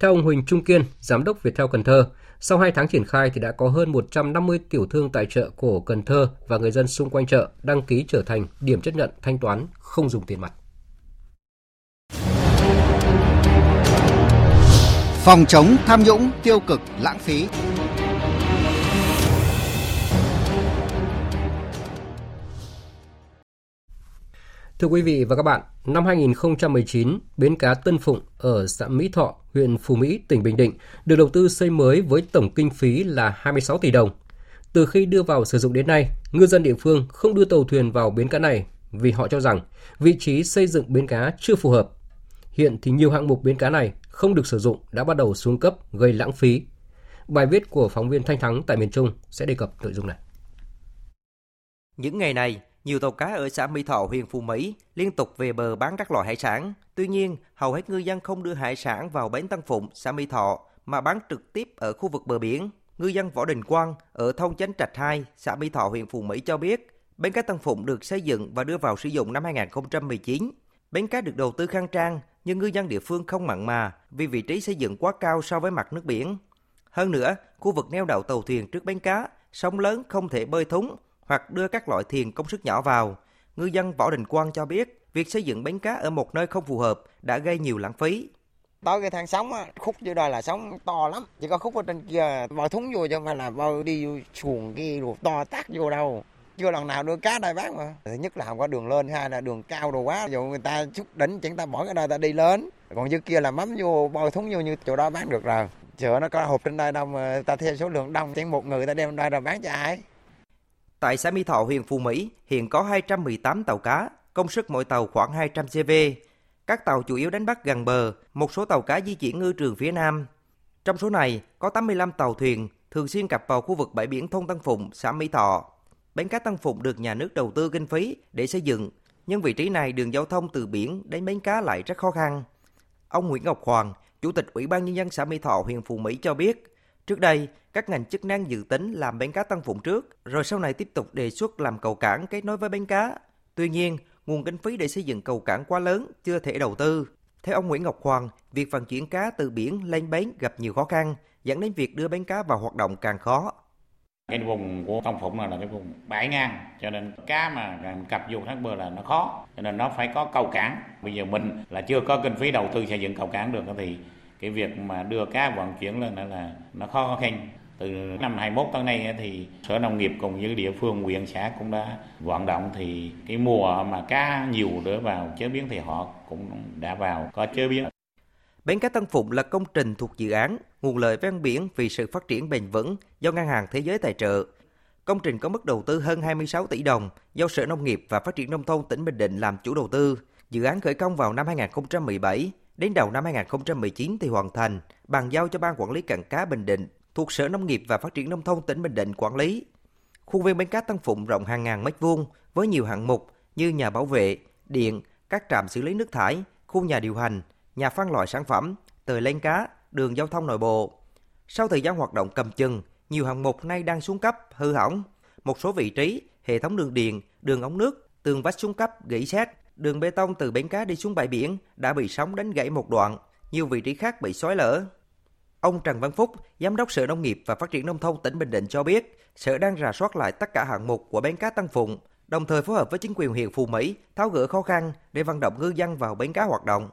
Theo ông Huỳnh Trung Kiên, Giám đốc Viettel Cần Thơ, sau 2 tháng triển khai thì đã có hơn 150 tiểu thương tại chợ cổ Cần Thơ và người dân xung quanh chợ đăng ký trở thành điểm chấp nhận thanh toán không dùng tiền mặt. Phòng chống tham nhũng, tiêu cực, lãng phí. Thưa quý vị và các bạn, năm 2019, bến cá Tân Phụng ở xã Mỹ Thọ, huyện Phù Mỹ, tỉnh Bình Định được đầu tư xây mới với tổng kinh phí là 26 tỷ đồng. Từ khi đưa vào sử dụng đến nay, ngư dân địa phương không đưa tàu thuyền vào bến cá này vì họ cho rằng vị trí xây dựng bến cá chưa phù hợp. Hiện thì nhiều hạng mục bến cá này không được sử dụng đã bắt đầu xuống cấp gây lãng phí. Bài viết của phóng viên Thanh Thắng tại miền Trung sẽ đề cập nội dung này. Những ngày này, nhiều tàu cá ở xã Mỹ Thọ, huyện Phù Mỹ liên tục về bờ bán các loại hải sản. Tuy nhiên, hầu hết ngư dân không đưa hải sản vào bến Tân Phụng, xã Mỹ Thọ mà bán trực tiếp ở khu vực bờ biển. Ngư dân Võ Đình Quang ở thôn Chánh Trạch 2, xã Mỹ Thọ, huyện Phù Mỹ cho biết, bến cá Tân Phụng được xây dựng và đưa vào sử dụng năm 2019. Bến cá được đầu tư khang trang nhưng ngư dân địa phương không mặn mà vì vị trí xây dựng quá cao so với mặt nước biển. Hơn nữa, khu vực neo đậu tàu thuyền trước bến cá, sóng lớn không thể bơi thúng hoặc đưa các loại thuyền công suất nhỏ vào. Ngư dân Võ Đình Quang cho biết, việc xây dựng bến cá ở một nơi không phù hợp đã gây nhiều lãng phí. Tới cái thang sóng, khúc dưới đây là sóng to lắm. Chỉ có khúc ở trên kia, bơi thúng vô chứ không phải là bơi đi xuồng kia ruột to tát vô đâu. Chưa lần nào đưa cá đây bác mà. Thứ nhất là không có đường lên, hai là đường cao đồ quá. Ví dụ người ta chút đỉnh, chẳng ta bỏ cái đây ta đi lên. Còn dưới kia là mắm vô, bơi thúng vô như chỗ đó bán được rồi. Chợ nó có hộp trên đây đâu mà ta theo số lượng đông, chẳng một người ta đem đây rồi bán cho ai. Tại xã Mỹ Thọ, huyện Phù Mỹ, hiện có 218 tàu cá, công suất mỗi tàu khoảng 200 CV. Các tàu chủ yếu đánh bắt gần bờ, một số tàu cá di chuyển ngư trường phía Nam. Trong số này, có 85 tàu thuyền thường xuyên cập vào khu vực bãi biển thôn Tân Phụng, xã Mỹ Thọ. Bến cá Tân Phụng được nhà nước đầu tư kinh phí để xây dựng, nhưng vị trí này đường giao thông từ biển đến bến cá lại rất khó khăn. Ông Nguyễn Ngọc Hoàng, Chủ tịch Ủy ban Nhân dân xã Mỹ Thọ, huyện Phù Mỹ cho biết, trước đây, các ngành chức năng dự tính làm bến cá Tân Phụng trước, rồi sau này tiếp tục đề xuất làm cầu cảng kết nối với bến cá. Tuy nhiên, nguồn kinh phí để xây dựng cầu cảng quá lớn, chưa thể đầu tư. Theo ông Nguyễn Ngọc Hoàng, việc vận chuyển cá từ biển lên bến gặp nhiều khó khăn, dẫn đến việc đưa bến cá vào hoạt động càng khó. Cái vùng của Tân Phụng là cái vùng bãi ngang, cho nên cá mà cặp vô thác bờ là nó khó, cho nên nó phải có cầu cảng. Bây giờ mình là chưa có kinh phí đầu tư xây dựng cầu cảng được thì cái việc mà đưa cá vận chuyển lên là nó khó khăn. Từ năm 21 tới nay thì Sở Nông nghiệp cùng với địa phương, huyện, xã cũng đã vận động thì cái mùa mà cá nhiều để vào chế biến thì họ cũng đã vào có chế biến. Bến cá Tân Phụng là công trình thuộc dự án Nguồn lợi ven biển vì sự phát triển bền vững do Ngân hàng Thế giới tài trợ. Công trình có mức đầu tư hơn 26 tỷ đồng do Sở Nông nghiệp và Phát triển Nông thôn tỉnh Bình Định làm chủ đầu tư. Dự án khởi công vào năm 2017. Đến đầu năm 2019 thì hoàn thành, bàn giao cho Ban Quản lý Cảng cá Bình Định thuộc Sở Nông nghiệp và Phát triển Nông thôn tỉnh Bình Định quản lý. Khuôn viên bến cá Tân Phụng rộng hàng ngàn mét vuông với nhiều hạng mục như nhà bảo vệ, điện, các trạm xử lý nước thải, khu nhà điều hành, nhà phân loại sản phẩm, tời len cá, đường giao thông nội bộ. Sau thời gian hoạt động cầm chừng, nhiều hạng mục nay đang xuống cấp, hư hỏng. Một số vị trí, hệ thống đường điện, đường ống nước, tường vách xuống cấp, gãy sét, đường bê tông từ bến cá đi xuống bãi biển đã bị sóng đánh gãy một đoạn, nhiều vị trí khác bị xói lở. Ông Trần Văn Phúc, Giám đốc Sở Nông nghiệp và Phát triển Nông thôn tỉnh Bình Định cho biết, Sở đang rà soát lại tất cả hạng mục của bến cá Tân Phụng, đồng thời phối hợp với chính quyền huyện Phù Mỹ tháo gỡ khó khăn để vận động ngư dân vào bến cá hoạt động.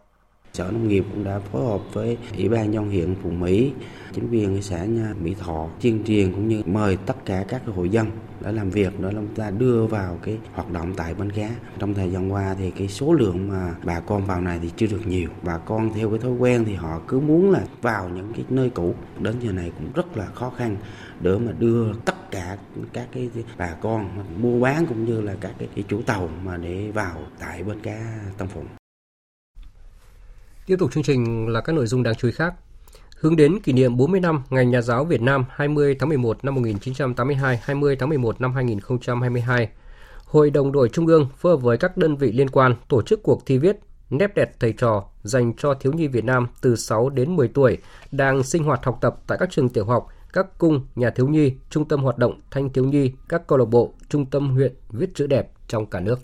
Sở Nông nghiệp cũng đã phối hợp với Ủy ban nhân dân huyện Phù Mỹ, chính quyền xã Nha Mỹ Thọ tuyên truyền cũng như mời tất cả các hộ dân đã làm việc để chúng ta đưa vào cái hoạt động tại bến cá. Trong thời gian qua thì cái số lượng mà bà con vào này thì chưa được nhiều. Bà con theo cái thói quen thì họ cứ muốn là vào những cái nơi cũ. Đến giờ này cũng rất là khó khăn để mà đưa tất cả các cái bà con mua bán cũng như là các cái chủ tàu mà để vào tại bến cá Tân Phụng. Tiếp tục chương trình là các nội dung đáng chú ý khác. Hướng đến kỷ niệm 40 năm Ngày Nhà giáo Việt Nam 20 tháng 11 năm 1982, 20 tháng 11 năm 2022, Hội đồng Đội Trung ương phối hợp với các đơn vị liên quan tổ chức cuộc thi viết Nét đẹp thầy trò dành cho thiếu nhi Việt Nam từ 6 đến 10 tuổi đang sinh hoạt học tập tại các trường tiểu học, các cung, nhà thiếu nhi, trung tâm hoạt động thanh thiếu nhi, các câu lạc bộ, trung tâm huyện viết chữ đẹp trong cả nước.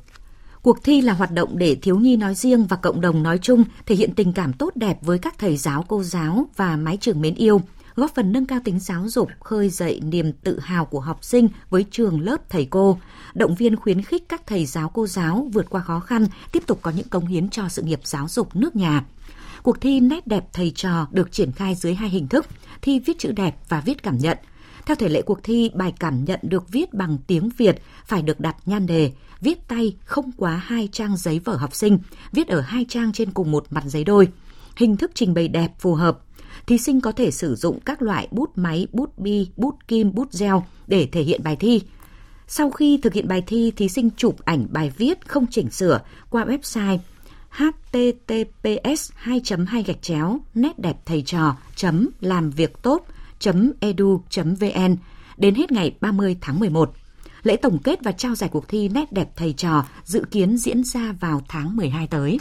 Cuộc thi là hoạt động để thiếu nhi nói riêng và cộng đồng nói chung thể hiện tình cảm tốt đẹp với các thầy giáo, cô giáo và mái trường mến yêu, góp phần nâng cao tính giáo dục, khơi dậy niềm tự hào của học sinh với trường lớp thầy cô, động viên khuyến khích các thầy giáo, cô giáo vượt qua khó khăn, tiếp tục có những cống hiến cho sự nghiệp giáo dục nước nhà. Cuộc thi Nét đẹp thầy trò được triển khai dưới hai hình thức, thi viết chữ đẹp và viết cảm nhận. Theo thể lệ cuộc thi, bài cảm nhận được viết bằng tiếng Việt, phải được đặt nhan đề, viết tay không quá 2 trang giấy vở học sinh, viết ở 2 trang trên cùng một mặt giấy đôi. Hình thức trình bày đẹp phù hợp. Thí sinh có thể sử dụng các loại bút máy, bút bi, bút kim, bút gel để thể hiện bài thi. Sau khi thực hiện bài thi, thí sinh chụp ảnh bài viết không chỉnh sửa qua website https://netdepthaytro.lamviệctốt.edu.vn đến hết ngày 30 tháng 11. Lễ tổng kết và trao giải cuộc thi Nét đẹp thầy trò dự kiến diễn ra vào tháng 12 tới.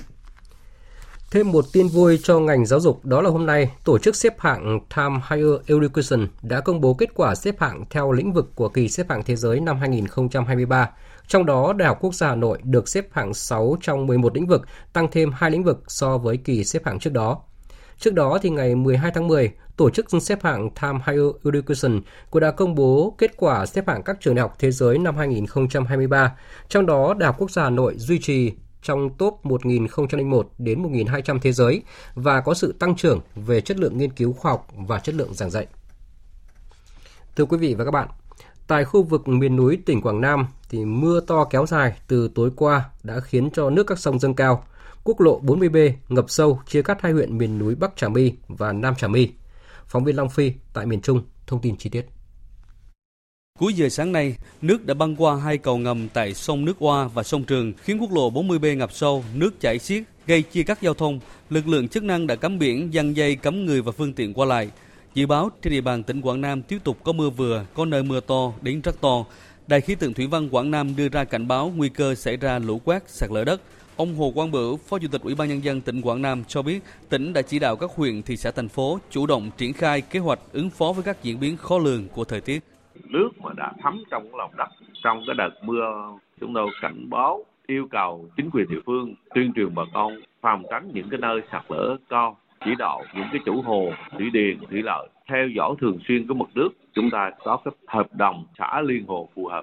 Thêm một tin vui cho ngành giáo dục, đó là hôm nay, tổ chức xếp hạng Time Higher Education đã công bố kết quả xếp hạng theo lĩnh vực của kỳ xếp hạng thế giới năm 2023. Trong đó, Đại học Quốc gia Hà Nội được xếp hạng 6 trong 11 lĩnh vực, tăng thêm 2 lĩnh vực so với kỳ xếp hạng trước đó. Trước đó, thì ngày 12 tháng 10, tổ chức xếp hạng Time Higher Education cũng đã công bố kết quả xếp hạng các trường đại học thế giới năm 2023. Trong đó, Đại học Quốc gia Hà Nội duy trì trong top 1001 đến 1200 thế giới và có sự tăng trưởng về chất lượng nghiên cứu khoa học và chất lượng giảng dạy. Thưa quý vị và các bạn, tại khu vực miền núi tỉnh Quảng Nam, thì mưa to kéo dài từ tối qua đã khiến cho nước các sông dâng cao. Quốc lộ 40B ngập sâu chia cắt hai huyện miền núi Bắc Trà My và Nam Trà My. Phóng viên Long Phi tại miền Trung thông tin chi tiết. Cuối giờ sáng nay, nước đã băng qua hai cầu ngầm tại sông Nước Oa và sông Trường khiến quốc lộ 40B ngập sâu, nước chảy xiết gây chia cắt giao thông. Lực lượng chức năng đã cắm biển giăng dây cấm người và phương tiện qua lại. Dự báo trên địa bàn tỉnh Quảng Nam tiếp tục có mưa vừa, có nơi mưa to đến rất to. Đài khí tượng thủy văn Quảng Nam đưa ra cảnh báo nguy cơ xảy ra lũ quét, sạt lở đất. Ông Hồ Quang Bửu, Phó Chủ tịch Ủy ban Nhân dân tỉnh Quảng Nam cho biết, tỉnh đã chỉ đạo các huyện, thị xã, thành phố chủ động triển khai kế hoạch ứng phó với các diễn biến khó lường của thời tiết. Nước mà đã thấm trong lòng đất, trong cái đợt mưa, chúng tôi cảnh báo, yêu cầu chính quyền địa phương tuyên truyền bà con phòng tránh những cái nơi sạt lở cao, chỉ đạo những cái chủ hồ, thủy điện, thủy lợi theo dõi thường xuyên cái mực nước, chúng ta có các hợp đồng xã liên hồ phù hợp.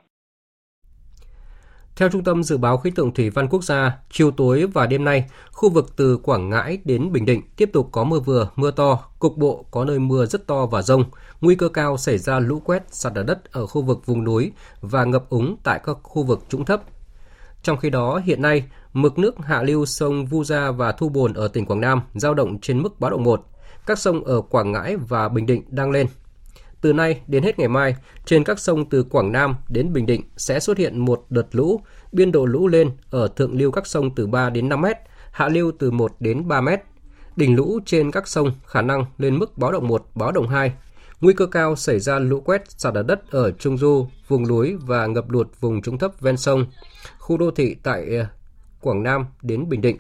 Theo Trung tâm Dự báo Khí tượng Thủy văn Quốc gia, chiều tối và đêm nay, khu vực từ Quảng Ngãi đến Bình Định tiếp tục có mưa vừa, mưa to, cục bộ có nơi mưa rất to và dông. Nguy cơ cao xảy ra lũ quét, sạt lở đất ở khu vực vùng núi và ngập úng tại các khu vực trũng thấp. Trong khi đó, hiện nay, mực nước hạ lưu sông Vu Gia và Thu Bồn ở tỉnh Quảng Nam dao động trên mức báo động 1. Các sông ở Quảng Ngãi và Bình Định đang lên. Từ nay đến hết ngày mai, trên các sông từ Quảng Nam đến Bình Định sẽ xuất hiện một đợt lũ, biên độ lũ lên ở thượng lưu các sông từ 3 đến 5 mét, hạ lưu từ 1 đến 3 mét. Đỉnh lũ trên các sông khả năng lên mức báo động 1, báo động 2. Nguy cơ cao xảy ra lũ quét, sạt lở đất ở Trung Du, vùng núi và ngập lụt vùng trũng thấp ven sông, khu đô thị tại Quảng Nam đến Bình Định.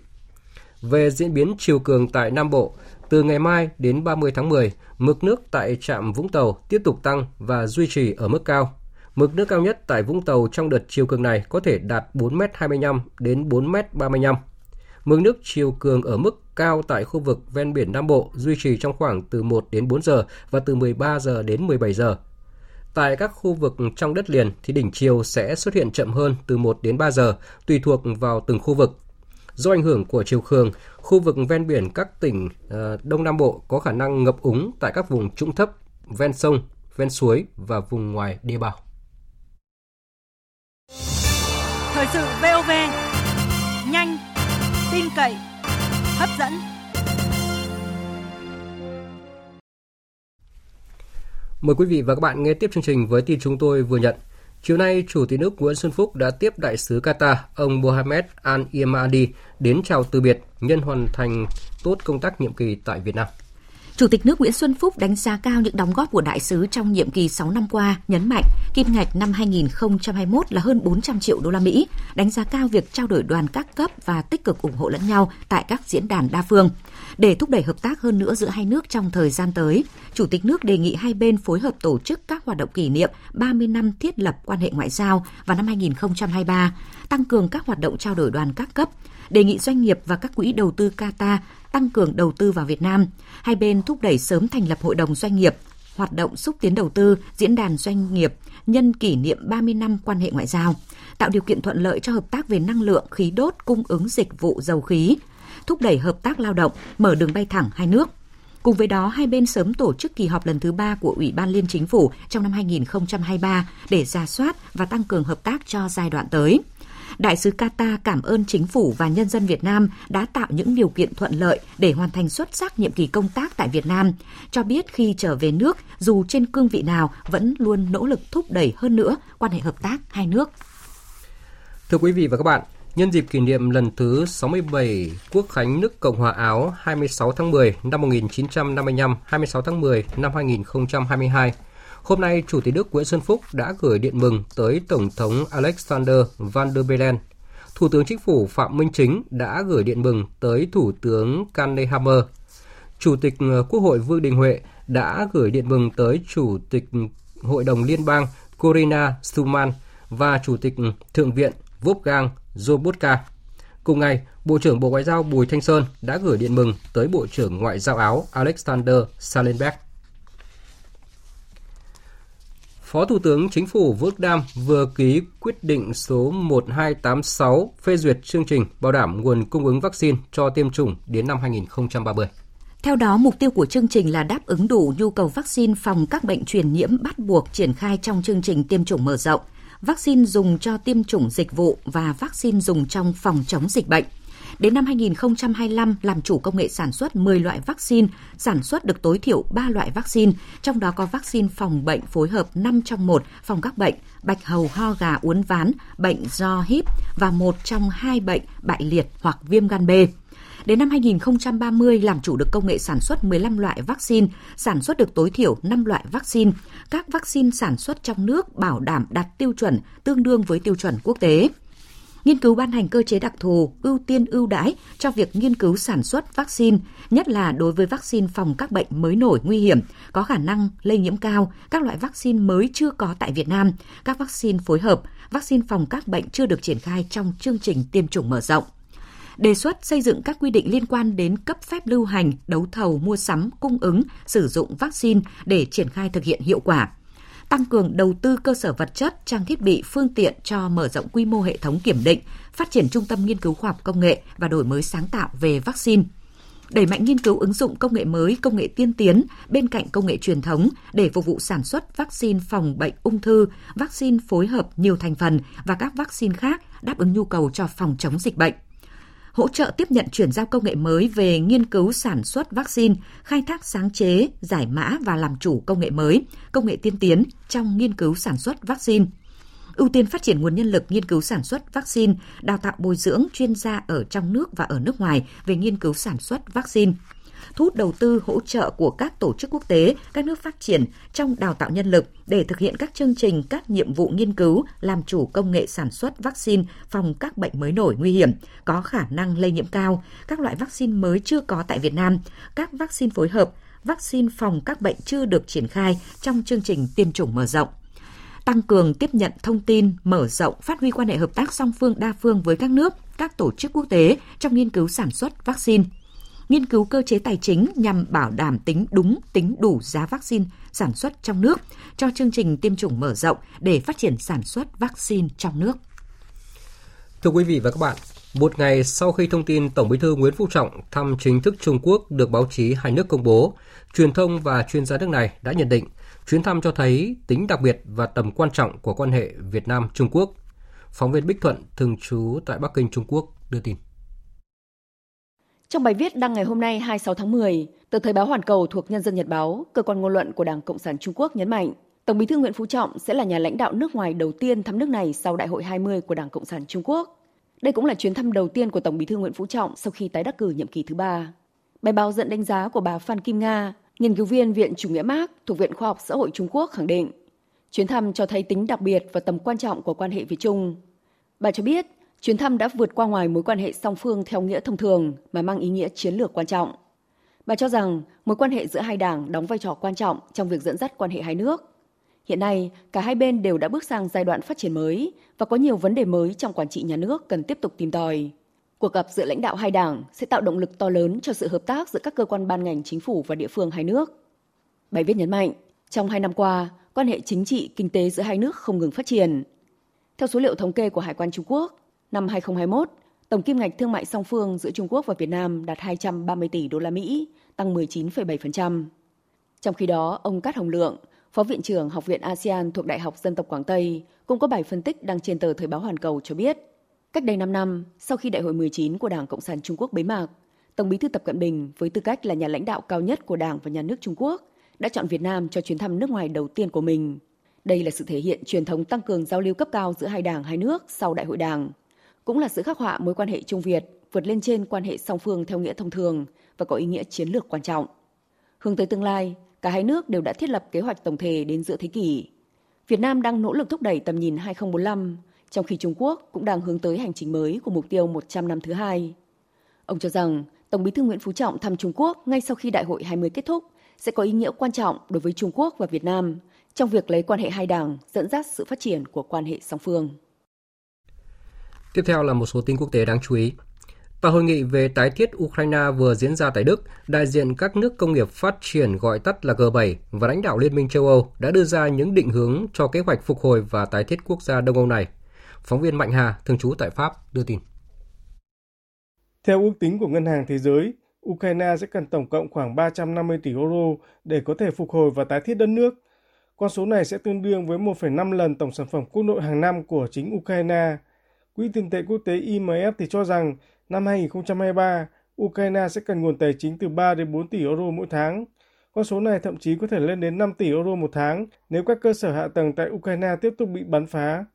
Về diễn biến chiều cường tại Nam Bộ, Từ ngày mai đến 30 tháng 10, mực nước tại trạm Vũng Tàu tiếp tục tăng và duy trì ở mức cao. Mực nước cao nhất tại Vũng Tàu trong đợt chiều cường này có thể đạt 4m25 đến 4m35. Mực nước chiều cường ở mức cao tại khu vực ven biển Nam Bộ duy trì trong khoảng từ 1 đến 4 giờ và từ 13 giờ đến 17 giờ. Tại các khu vực trong đất liền thì đỉnh chiều sẽ xuất hiện chậm hơn từ 1 đến 3 giờ, tùy thuộc vào từng khu vực. Do ảnh hưởng của chiều cường, khu vực ven biển các tỉnh Đông Nam Bộ có khả năng ngập úng tại các vùng trũng thấp, ven sông, ven suối và vùng ngoài đê bào. Thời sự VOV, nhanh, tin cậy, hấp dẫn. Mời quý vị và các bạn nghe tiếp chương trình với tin chúng tôi vừa nhận. Chiều nay, Chủ tịch nước Nguyễn Xuân Phúc đã tiếp Đại sứ Qatar, ông Mohammed Al-Imadi đến chào từ biệt nhân hoàn thành tốt công tác nhiệm kỳ tại Việt Nam. Chủ tịch nước Nguyễn Xuân Phúc đánh giá cao những đóng góp của Đại sứ trong nhiệm kỳ 6 năm qua, nhấn mạnh kim ngạch năm 2021 là hơn 400 triệu đô la Mỹ, đánh giá cao việc trao đổi đoàn các cấp và tích cực ủng hộ lẫn nhau tại các diễn đàn đa phương. Để thúc đẩy hợp tác hơn nữa giữa hai nước trong thời gian tới, Chủ tịch nước đề nghị hai bên phối hợp tổ chức các hoạt động kỷ niệm 30 năm thiết lập quan hệ ngoại giao vào năm 2023, tăng cường các hoạt động trao đổi đoàn các cấp, đề nghị doanh nghiệp và các quỹ đầu tư Qatar tăng cường đầu tư vào Việt Nam. Hai bên thúc đẩy sớm thành lập hội đồng doanh nghiệp, hoạt động xúc tiến đầu tư, diễn đàn doanh nghiệp nhân kỷ niệm 30 năm quan hệ ngoại giao, tạo điều kiện thuận lợi cho hợp tác về năng lượng, khí đốt, cung ứng dịch vụ dầu khí, thúc đẩy hợp tác lao động, mở đường bay thẳng hai nước. Cùng với đó, hai bên sớm tổ chức kỳ họp lần thứ 3 của Ủy ban Liên Chính phủ trong năm 2023 để rà soát và tăng cường hợp tác cho giai đoạn tới. Đại sứ Qatar cảm ơn chính phủ và nhân dân Việt Nam đã tạo những điều kiện thuận lợi để hoàn thành xuất sắc nhiệm kỳ công tác tại Việt Nam, cho biết khi trở về nước, dù trên cương vị nào, vẫn luôn nỗ lực thúc đẩy hơn nữa quan hệ hợp tác hai nước. Thưa quý vị và các bạn, nhân dịp kỷ niệm lần thứ 67 Quốc khánh nước Cộng hòa Áo 26 tháng 10 năm 1955, 26 tháng 10 năm 2022, hôm nay, Chủ tịch nước Nguyễn Xuân Phúc đã gửi điện mừng tới Tổng thống Alexander Van der Bellen. Thủ tướng Chính phủ Phạm Minh Chính đã gửi điện mừng tới Thủ tướng Kanne Hammer. Chủ tịch Quốc hội Vương Đình Huệ đã gửi điện mừng tới Chủ tịch Hội đồng Liên bang Corina Schumann và Chủ tịch Thượng viện Wolfgang Sobotka. Cùng ngày, Bộ trưởng Bộ Ngoại giao Bùi Thanh Sơn đã gửi điện mừng tới Bộ trưởng Ngoại giao Áo Alexander Schallenberg. Phó Thủ tướng Chính phủ Vũ Đức Đam vừa ký quyết định số 1286 phê duyệt chương trình bảo đảm nguồn cung ứng vaccine cho tiêm chủng đến năm 2030. Theo đó, mục tiêu của chương trình là đáp ứng đủ nhu cầu vaccine phòng các bệnh truyền nhiễm bắt buộc triển khai trong chương trình tiêm chủng mở rộng, vaccine dùng cho tiêm chủng dịch vụ và vaccine dùng trong phòng chống dịch bệnh. Đến năm 2025, làm chủ công nghệ sản xuất 10 loại vaccine, sản xuất được tối thiểu 3 loại vaccine, trong đó có vaccine phòng bệnh phối hợp 5 trong 1 phòng các bệnh, bạch hầu, ho gà, uốn ván, bệnh do híp và 1 trong 2 bệnh bại liệt hoặc viêm gan B. Đến năm 2030, làm chủ được công nghệ sản xuất 15 loại vaccine, sản xuất được tối thiểu 5 loại vaccine. Các vaccine sản xuất trong nước bảo đảm đạt tiêu chuẩn tương đương với tiêu chuẩn quốc tế. Nghiên cứu ban hành cơ chế đặc thù, ưu tiên ưu đãi cho việc nghiên cứu sản xuất vaccine, nhất là đối với vaccine phòng các bệnh mới nổi nguy hiểm, có khả năng lây nhiễm cao, các loại vaccine mới chưa có tại Việt Nam, các vaccine phối hợp, vaccine phòng các bệnh chưa được triển khai trong chương trình tiêm chủng mở rộng. Đề xuất xây dựng các quy định liên quan đến cấp phép lưu hành, đấu thầu, mua sắm, cung ứng, sử dụng vaccine để triển khai thực hiện hiệu quả. Tăng cường đầu tư cơ sở vật chất, trang thiết bị, phương tiện cho mở rộng quy mô hệ thống kiểm định, phát triển trung tâm nghiên cứu khoa học công nghệ và đổi mới sáng tạo về vaccine. Đẩy mạnh nghiên cứu ứng dụng công nghệ mới, công nghệ tiên tiến bên cạnh công nghệ truyền thống để phục vụ sản xuất vaccine phòng bệnh ung thư, vaccine phối hợp nhiều thành phần và các vaccine khác đáp ứng nhu cầu cho phòng chống dịch bệnh. Hỗ trợ tiếp nhận chuyển giao công nghệ mới về nghiên cứu sản xuất vaccine, khai thác sáng chế, giải mã và làm chủ công nghệ mới, công nghệ tiên tiến trong nghiên cứu sản xuất vaccine. Ưu tiên phát triển nguồn nhân lực nghiên cứu sản xuất vaccine, đào tạo bồi dưỡng chuyên gia ở trong nước và ở nước ngoài về nghiên cứu sản xuất vaccine. thu hút đầu tư hỗ trợ của các tổ chức quốc tế, các nước phát triển trong đào tạo nhân lực để thực hiện các chương trình, các nhiệm vụ nghiên cứu, làm chủ công nghệ sản xuất vaccine phòng các bệnh mới nổi nguy hiểm, có khả năng lây nhiễm cao, các loại vaccine mới chưa có tại Việt Nam, các vaccine phối hợp, vaccine phòng các bệnh chưa được triển khai trong chương trình tiêm chủng mở rộng. Tăng cường tiếp nhận thông tin, mở rộng, phát huy quan hệ hợp tác song phương đa phương với các nước, các tổ chức quốc tế trong nghiên cứu sản xuất vaccine. Nghiên cứu cơ chế tài chính nhằm bảo đảm tính đúng, tính đủ giá vaccine sản xuất trong nước cho chương trình tiêm chủng mở rộng để phát triển sản xuất vaccine trong nước. Thưa quý vị và các bạn, một ngày sau khi thông tin Tổng Bí thư Nguyễn Phú Trọng thăm chính thức Trung Quốc được báo chí hai nước công bố, truyền thông và chuyên gia nước này đã nhận định chuyến thăm cho thấy tính đặc biệt và tầm quan trọng của quan hệ Việt Nam-Trung Quốc. Phóng viên Bích Thuận, thường trú tại Bắc Kinh, Trung Quốc đưa tin. Trong bài viết đăng ngày hôm nay 26 tháng 10, tờ Thời báo Hoàn Cầu thuộc Nhân dân Nhật báo, cơ quan ngôn luận của Đảng Cộng sản Trung Quốc nhấn mạnh, Tổng Bí thư Nguyễn Phú Trọng sẽ là nhà lãnh đạo nước ngoài đầu tiên thăm nước này sau Đại hội 20 của Đảng Cộng sản Trung Quốc. Đây cũng là chuyến thăm đầu tiên của Tổng Bí thư Nguyễn Phú Trọng sau khi tái đắc cử nhiệm kỳ thứ 3. Bài báo dẫn đánh giá của bà Phan Kim Nga, nghiên cứu viên Viện Chủ nghĩa Mác thuộc Viện Khoa học Xã hội Trung Quốc khẳng định, chuyến thăm cho thấy tính đặc biệt và tầm quan trọng của quan hệ Việt Trung. Bà cho biết, chuyến thăm đã vượt qua ngoài mối quan hệ song phương theo nghĩa thông thường mà mang ý nghĩa chiến lược quan trọng. Bà cho rằng mối quan hệ giữa hai đảng đóng vai trò quan trọng trong việc dẫn dắt quan hệ hai nước. Hiện nay, cả hai bên đều đã bước sang giai đoạn phát triển mới và có nhiều vấn đề mới trong quản trị nhà nước cần tiếp tục tìm tòi. Cuộc gặp giữa lãnh đạo hai đảng sẽ tạo động lực to lớn cho sự hợp tác giữa các cơ quan ban ngành chính phủ và địa phương hai nước. Bài viết nhấn mạnh, trong 2 năm qua, quan hệ chính trị, kinh tế giữa hai nước không ngừng phát triển. Theo số liệu thống kê của Hải quan Trung Quốc, năm 2021, tổng kim ngạch thương mại song phương giữa Trung Quốc và Việt Nam đạt 230 tỷ đô la Mỹ, tăng 19,7%. Trong khi đó, ông Cát Hồng Lượng, Phó Viện trưởng Học viện ASEAN thuộc Đại học Dân tộc Quảng Tây, cũng có bài phân tích đăng trên tờ Thời báo Hoàn Cầu cho biết, cách đây 5 năm, sau khi Đại hội 19 của Đảng Cộng sản Trung Quốc bế mạc, Tổng Bí thư Tập Cận Bình với tư cách là nhà lãnh đạo cao nhất của Đảng và Nhà nước Trung Quốc đã chọn Việt Nam cho chuyến thăm nước ngoài đầu tiên của mình. Đây là sự thể hiện truyền thống tăng cường giao lưu cấp cao giữa hai đảng hai nước sau Đại hội Đảng, cũng là sự khắc họa mối quan hệ Trung Việt vượt lên trên quan hệ song phương theo nghĩa thông thường và có ý nghĩa chiến lược quan trọng. Hướng tới tương lai, cả hai nước đều đã thiết lập kế hoạch tổng thể đến giữa thế kỷ. Việt Nam đang nỗ lực thúc đẩy tầm nhìn 2045, trong khi Trung Quốc cũng đang hướng tới hành trình mới của mục tiêu 100 năm thứ hai. Ông cho rằng Tổng Bí thư Nguyễn Phú Trọng thăm Trung Quốc ngay sau khi Đại hội 20 kết thúc sẽ có ý nghĩa quan trọng đối với Trung Quốc và Việt Nam trong việc lấy quan hệ hai đảng dẫn dắt sự phát triển của quan hệ song phương. Tiếp theo là một số tin quốc tế đáng chú ý. Tại hội nghị về tái thiết Ukraine vừa diễn ra tại Đức, đại diện các nước công nghiệp phát triển gọi tắt là G7 và lãnh đạo Liên minh châu Âu đã đưa ra những định hướng cho kế hoạch phục hồi và tái thiết quốc gia Đông Âu này. Phóng viên Mạnh Hà, thường trú tại Pháp, đưa tin. Theo ước tính của Ngân hàng Thế giới, Ukraine sẽ cần tổng cộng khoảng 350 tỷ euro để có thể phục hồi và tái thiết đất nước. Con số này sẽ tương đương với 1,5 lần tổng sản phẩm quốc nội hàng năm của chính Ukraine. Quỹ tiền tệ quốc tế IMF thì cho rằng năm 2023, Ukraine sẽ cần nguồn tài chính từ 3 đến 4 tỷ euro mỗi tháng. Con số này thậm chí có thể lên đến 5 tỷ euro một tháng nếu các cơ sở hạ tầng tại Ukraine tiếp tục bị bắn phá.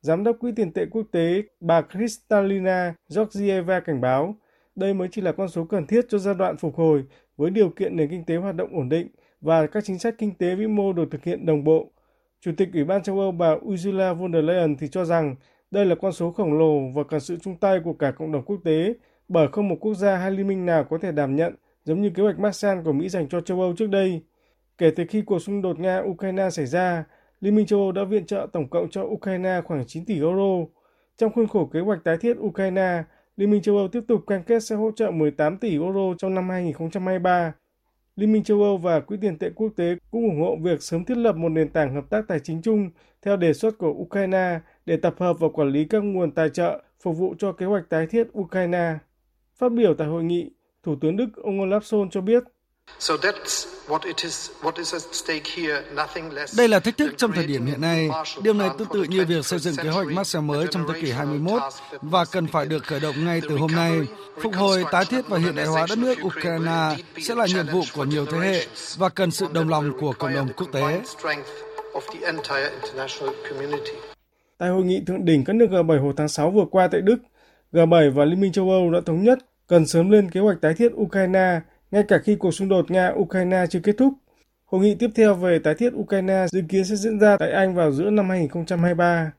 Giám đốc Quỹ tiền tệ quốc tế bà Kristalina Georgieva cảnh báo, đây mới chỉ là con số cần thiết cho giai đoạn phục hồi với điều kiện nền kinh tế hoạt động ổn định và các chính sách kinh tế vĩ mô được thực hiện đồng bộ. Chủ tịch Ủy ban châu Âu bà Ursula von der Leyen thì cho rằng đây là con số khổng lồ và cần sự chung tay của cả cộng đồng quốc tế, bởi không một quốc gia hay liên minh nào có thể đảm nhận giống như kế hoạch Marshall của Mỹ dành cho châu Âu trước đây. Kể từ khi cuộc xung đột Nga-Ukraine xảy ra, Liên minh châu Âu đã viện trợ tổng cộng cho Ukraine khoảng 9 tỷ euro. Trong khuôn khổ kế hoạch tái thiết Ukraine, Liên minh châu Âu tiếp tục cam kết sẽ hỗ trợ 18 tỷ euro trong năm 2023. Liên minh châu Âu và Quỹ tiền tệ quốc tế cũng ủng hộ việc sớm thiết lập một nền tảng hợp tác tài chính chung theo đề xuất của Ukraine để tập hợp và quản lý các nguồn tài trợ phục vụ cho kế hoạch tái thiết Ukraine. Phát biểu tại hội nghị, Thủ tướng Đức ông Olaf Scholz cho biết, đây là thách thức trong thời điểm hiện nay. Điều này tương tự như việc xây dựng kế hoạch Marshall mới trong thế kỷ 21 và cần phải được khởi động ngay từ hôm nay. Phục hồi, tái thiết và hiện đại hóa đất nước Ukraine sẽ là nhiệm vụ của nhiều thế hệ và cần sự đồng lòng của cộng đồng quốc tế. Tại hội nghị thượng đỉnh các nước G7 hồi tháng 6 vừa qua tại Đức, G7 và Liên minh châu Âu đã thống nhất cần sớm lên kế hoạch tái thiết Ukraine Ngay cả khi cuộc xung đột Nga-Ukraine chưa kết thúc, hội nghị tiếp theo về tái thiết Ukraine dự kiến sẽ diễn ra tại Anh vào giữa năm 2023.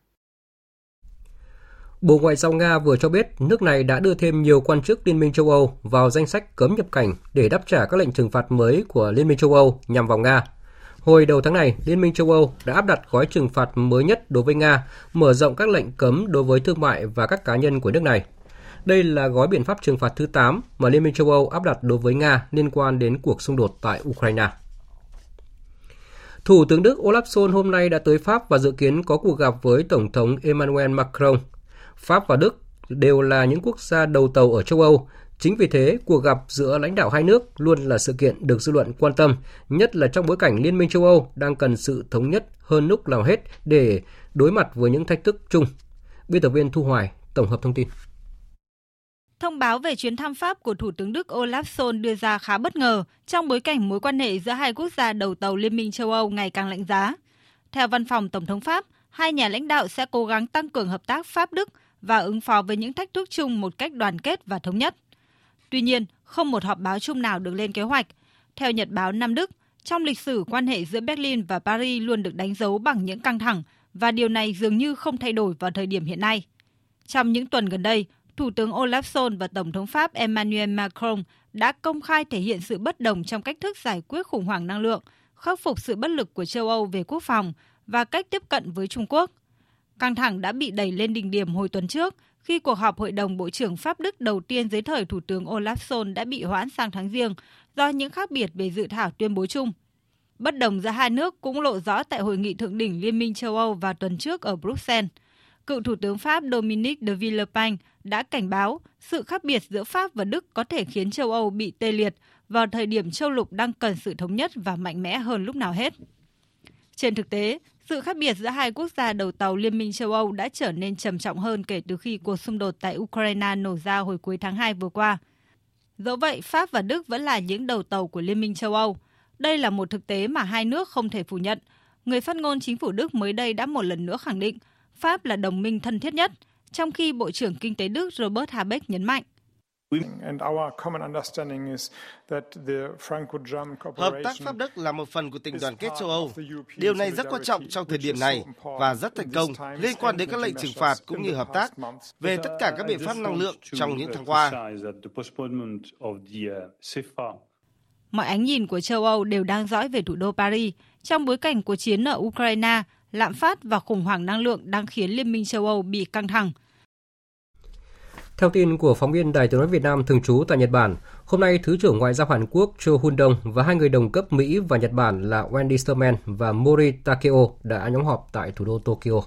Bộ Ngoại giao Nga vừa cho biết nước này đã đưa thêm nhiều quan chức Liên minh châu Âu vào danh sách cấm nhập cảnh để đáp trả các lệnh trừng phạt mới của Liên minh châu Âu nhằm vào Nga. Hồi đầu tháng này, Liên minh châu Âu đã áp đặt gói trừng phạt mới nhất đối với Nga, mở rộng các lệnh cấm đối với thương mại và các cá nhân của nước này. Đây là gói biện pháp trừng phạt thứ 8 mà Liên minh châu Âu áp đặt đối với Nga liên quan đến cuộc xung đột tại Ukraine. Thủ tướng Đức Olaf Scholz hôm nay đã tới Pháp và dự kiến có cuộc gặp với Tổng thống Emmanuel Macron. Pháp và Đức đều là những quốc gia đầu tàu ở châu Âu. Chính vì thế, cuộc gặp giữa lãnh đạo hai nước luôn là sự kiện được dư luận quan tâm, nhất là trong bối cảnh Liên minh châu Âu đang cần sự thống nhất hơn lúc nào hết để đối mặt với những thách thức chung. Biên tập viên Thu Hoài tổng hợp thông tin. Thông báo về chuyến thăm Pháp của Thủ tướng Đức Olaf Scholz đưa ra khá bất ngờ trong bối cảnh mối quan hệ giữa hai quốc gia đầu tàu Liên minh châu Âu ngày càng lạnh giá. Theo văn phòng Tổng thống Pháp, hai nhà lãnh đạo sẽ cố gắng tăng cường hợp tác Pháp-Đức và ứng phó với những thách thức chung một cách đoàn kết và thống nhất. Tuy nhiên, không một họp báo chung nào được lên kế hoạch. Theo Nhật báo Nam Đức, trong lịch sử quan hệ giữa Berlin và Paris luôn được đánh dấu bằng những căng thẳng và điều này dường như không thay đổi vào thời điểm hiện nay. Trong những tuần gần đây, Thủ tướng Olaf Scholz và Tổng thống Pháp Emmanuel Macron đã công khai thể hiện sự bất đồng trong cách thức giải quyết khủng hoảng năng lượng, khắc phục sự bất lực của châu Âu về quốc phòng và cách tiếp cận với Trung Quốc. Căng thẳng đã bị đẩy lên đỉnh điểm hồi tuần trước khi cuộc họp Hội đồng Bộ trưởng Pháp-Đức đầu tiên dưới thời Thủ tướng Olaf Scholz đã bị hoãn sang tháng Giêng do những khác biệt về dự thảo tuyên bố chung. Bất đồng giữa hai nước cũng lộ rõ tại Hội nghị Thượng đỉnh Liên minh châu Âu vào tuần trước ở Bruxelles. Cựu Thủ tướng Pháp Dominique de Villepin đã cảnh báo sự khác biệt giữa Pháp và Đức có thể khiến châu Âu bị tê liệt vào thời điểm châu lục đang cần sự thống nhất và mạnh mẽ hơn lúc nào hết. Trên thực tế, sự khác biệt giữa hai quốc gia đầu tàu Liên minh châu Âu đã trở nên trầm trọng hơn kể từ khi cuộc xung đột tại Ukraine nổ ra hồi cuối tháng 2 vừa qua. Dẫu vậy, Pháp và Đức vẫn là những đầu tàu của Liên minh châu Âu. Đây là một thực tế mà hai nước không thể phủ nhận. Người phát ngôn chính phủ Đức mới đây đã một lần nữa khẳng định Pháp là đồng minh thân thiết nhất, trong khi Bộ trưởng Kinh tế Đức Robert Habeck nhấn mạnh. Hợp tác Pháp-Đức là một phần của tình đoàn kết châu Âu. Điều này rất quan trọng trong thời điểm này và rất thành công liên quan đến các lệnh trừng phạt cũng như hợp tác về tất cả các biện pháp năng lượng trong những tháng qua. Mọi ánh nhìn của châu Âu đều đang dõi về thủ đô Paris trong bối cảnh cuộc chiến ở Ukraine, lạm phát và khủng hoảng năng lượng đang khiến Liên minh châu Âu bị căng thẳng. Theo tin của phóng viên Đài Tiếng nói Việt Nam thường trú tại Nhật Bản, hôm nay Thứ trưởng Ngoại giao Hàn Quốc Cho Hun-dong và hai người đồng cấp Mỹ và Nhật Bản là Wendy Sherman và Mori Takeo đã nhóm họp tại thủ đô Tokyo.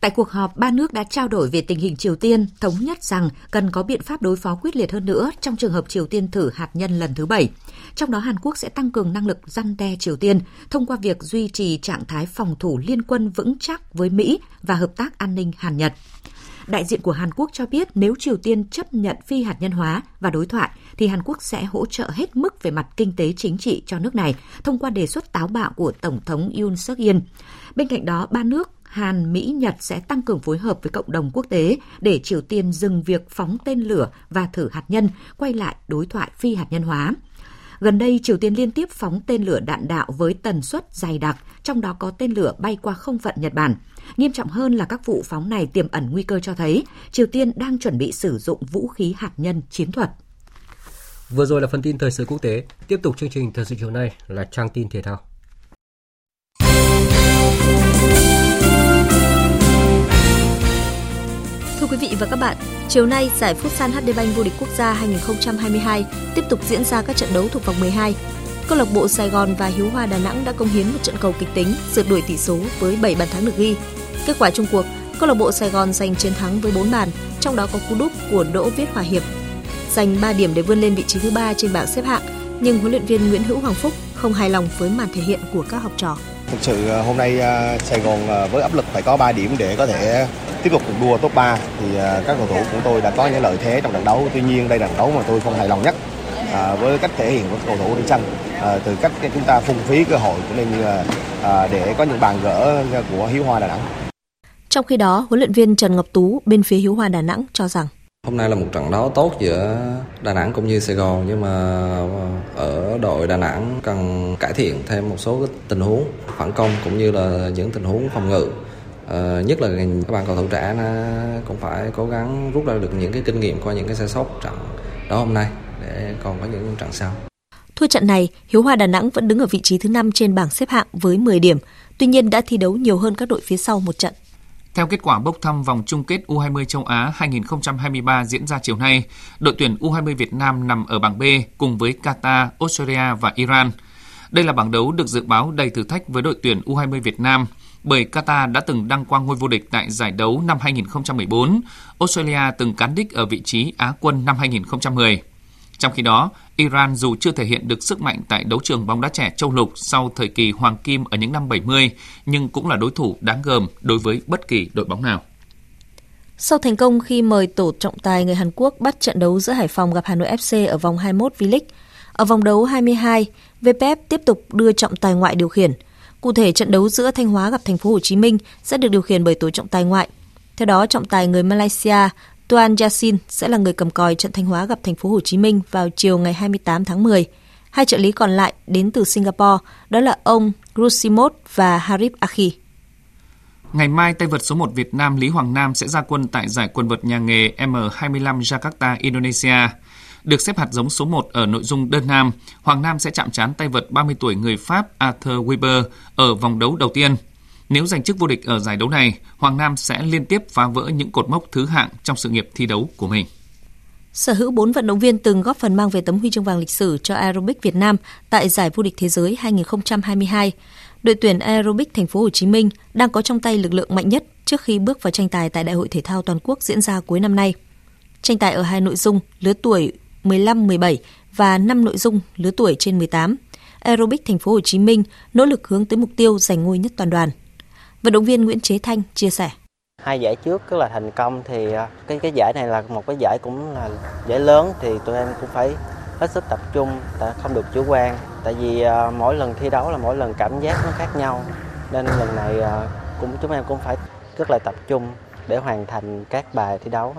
Tại cuộc họp, ba nước đã trao đổi về tình hình Triều Tiên, thống nhất rằng cần có biện pháp đối phó quyết liệt hơn nữa trong trường hợp Triều Tiên thử hạt nhân lần thứ 7. Trong đó, Hàn Quốc sẽ tăng cường năng lực răn đe Triều Tiên thông qua việc duy trì trạng thái phòng thủ liên quân vững chắc với Mỹ và hợp tác an ninh Hàn-Nhật. Đại diện của Hàn Quốc cho biết nếu Triều Tiên chấp nhận phi hạt nhân hóa và đối thoại, thì Hàn Quốc sẽ hỗ trợ hết mức về mặt kinh tế chính trị cho nước này thông qua đề xuất táo bạo của Tổng thống Yoon Suk Yeol. Bên cạnh đó, ba nước Hàn, Mỹ, Nhật sẽ tăng cường phối hợp với cộng đồng quốc tế để Triều Tiên dừng việc phóng tên lửa và thử hạt nhân, quay lại đối thoại phi hạt nhân hóa. Gần đây, Triều Tiên liên tiếp phóng tên lửa đạn đạo với tần suất dày đặc, trong đó có tên lửa bay qua không phận Nhật Bản. Nghiêm trọng hơn là các vụ phóng này tiềm ẩn nguy cơ cho thấy Triều Tiên đang chuẩn bị sử dụng vũ khí hạt nhân chiến thuật. Vừa rồi là phần tin thời sự quốc tế. Tiếp tục chương trình thời sự chiều nay là trang tin thể thao. Thưa quý vị và các bạn, chiều nay giải Futsal HD Bank vô địch quốc gia 2022 tiếp tục diễn ra các trận đấu thuộc vòng 12. Câu lạc bộ Sài Gòn và Hiếu Hoa Đà Nẵng đã công hiến một trận cầu kịch tính, rượt đuổi tỷ số với 7 bàn thắng được ghi. Kết quả chung cuộc, câu lạc bộ Sài Gòn giành chiến thắng với 4 bàn, trong đó có cú đúp của Đỗ Viết Hòa Hiệp, giành 3 điểm để vươn lên vị trí thứ 3 trên bảng xếp hạng. Nhưng huấn luyện viên Nguyễn Hữu Hoàng Phúc không hài lòng với màn thể hiện của các học trò. Thực sự hôm nay Sài Gòn với áp lực phải có 3 điểm để có thể tiếp tục cuộc đua top 3 thì các cầu thủ của tôi đã có những lợi thế trong trận đấu. Tuy nhiên đây là trận đấu mà tôi không hài lòng nhất với cách thể hiện của cầu thủ trên sân, từ cách chúng ta phung phí cơ hội cũng như để có những bàn gỡ của Hiếu Hoa Đà Nẵng. Trong khi đó, huấn luyện viên Trần Ngọc Tú bên phía Hiếu Hoa Đà Nẵng cho rằng Hôm nay là một trận đấu tốt giữa Đà Nẵng cũng như Sài Gòn, nhưng mà ở đội Đà Nẵng cần cải thiện thêm một số cái tình huống phản công cũng như là những tình huống phòng ngự. Nhất là các bạn cầu thủ trẻ cũng phải cố gắng rút ra được những cái kinh nghiệm qua những cái sai sót trận đó hôm nay để còn có những trận sau. Thua trận này, Hiếu Hoa Đà Nẵng vẫn đứng ở vị trí thứ 5 trên bảng xếp hạng với 10 điểm, tuy nhiên đã thi đấu nhiều hơn các đội phía sau một trận. Theo kết quả bốc thăm vòng chung kết U20 châu Á 2023 diễn ra chiều nay, đội tuyển U20 Việt Nam nằm ở bảng B cùng với Qatar, Australia và Iran. Đây là bảng đấu được dự báo đầy thử thách với đội tuyển U20 Việt Nam, bởi Qatar đã từng đăng quang ngôi vô địch tại giải đấu năm 2014, Australia từng cán đích ở vị trí Á quân năm 2010. Trong khi đó, Iran dù chưa thể hiện được sức mạnh tại đấu trường bóng đá trẻ châu lục sau thời kỳ hoàng kim ở những năm 70, nhưng cũng là đối thủ đáng gờm đối với bất kỳ đội bóng nào. Sau thành công khi mời tổ trọng tài người Hàn Quốc bắt trận đấu giữa Hải Phòng gặp Hà Nội FC ở vòng 21 V-League, ở vòng đấu 22, VPF tiếp tục đưa trọng tài ngoại điều khiển. Cụ thể, trận đấu giữa Thanh Hóa gặp Thành phố Hồ Chí Minh sẽ được điều khiển bởi tổ trọng tài ngoại. Theo đó, trọng tài người Malaysia Tuan Yassin sẽ là người cầm còi trận Thanh Hóa gặp Thành phố Hồ Chí Minh vào chiều ngày 28 tháng 10. Hai trợ lý còn lại đến từ Singapore, đó là ông Grusimot và Harib Akhi. Ngày mai, tay vợt số 1 Việt Nam Lý Hoàng Nam sẽ ra quân tại giải quần vợt nhà nghề M25 Jakarta, Indonesia. Được xếp hạt giống số 1 ở nội dung đơn nam, Hoàng Nam sẽ chạm trán tay vợt 30 tuổi người Pháp Arthur Weber ở vòng đấu đầu tiên. Nếu giành chức vô địch ở giải đấu này, Hoàng Nam sẽ liên tiếp phá vỡ những cột mốc thứ hạng trong sự nghiệp thi đấu của mình. Sở hữu 4 vận động viên từng góp phần mang về tấm huy chương vàng lịch sử cho aerobic Việt Nam tại giải vô địch thế giới 2022, đội tuyển aerobic Thành phố Hồ Chí Minh đang có trong tay lực lượng mạnh nhất trước khi bước vào tranh tài tại Đại hội thể thao toàn quốc diễn ra cuối năm nay. Tranh tài ở hai nội dung lứa tuổi 15-17 và 5 nội dung lứa tuổi trên 18. Aerobic Thành phố Hồ Chí Minh nỗ lực hướng tới mục tiêu giành ngôi nhất toàn đoàn. Vận động viên Nguyễn Chế Thanh chia sẻ: hai giải trước rất là thành công, thì cái giải này là một cái giải cũng là giải lớn, thì tụi em cũng phải hết sức tập trung, không được chủ quan. Tại vì mỗi lần thi đấu là mỗi lần cảm giác nó khác nhau, nên lần này chúng em cũng phải rất là tập trung để hoàn thành các bài thi đấu.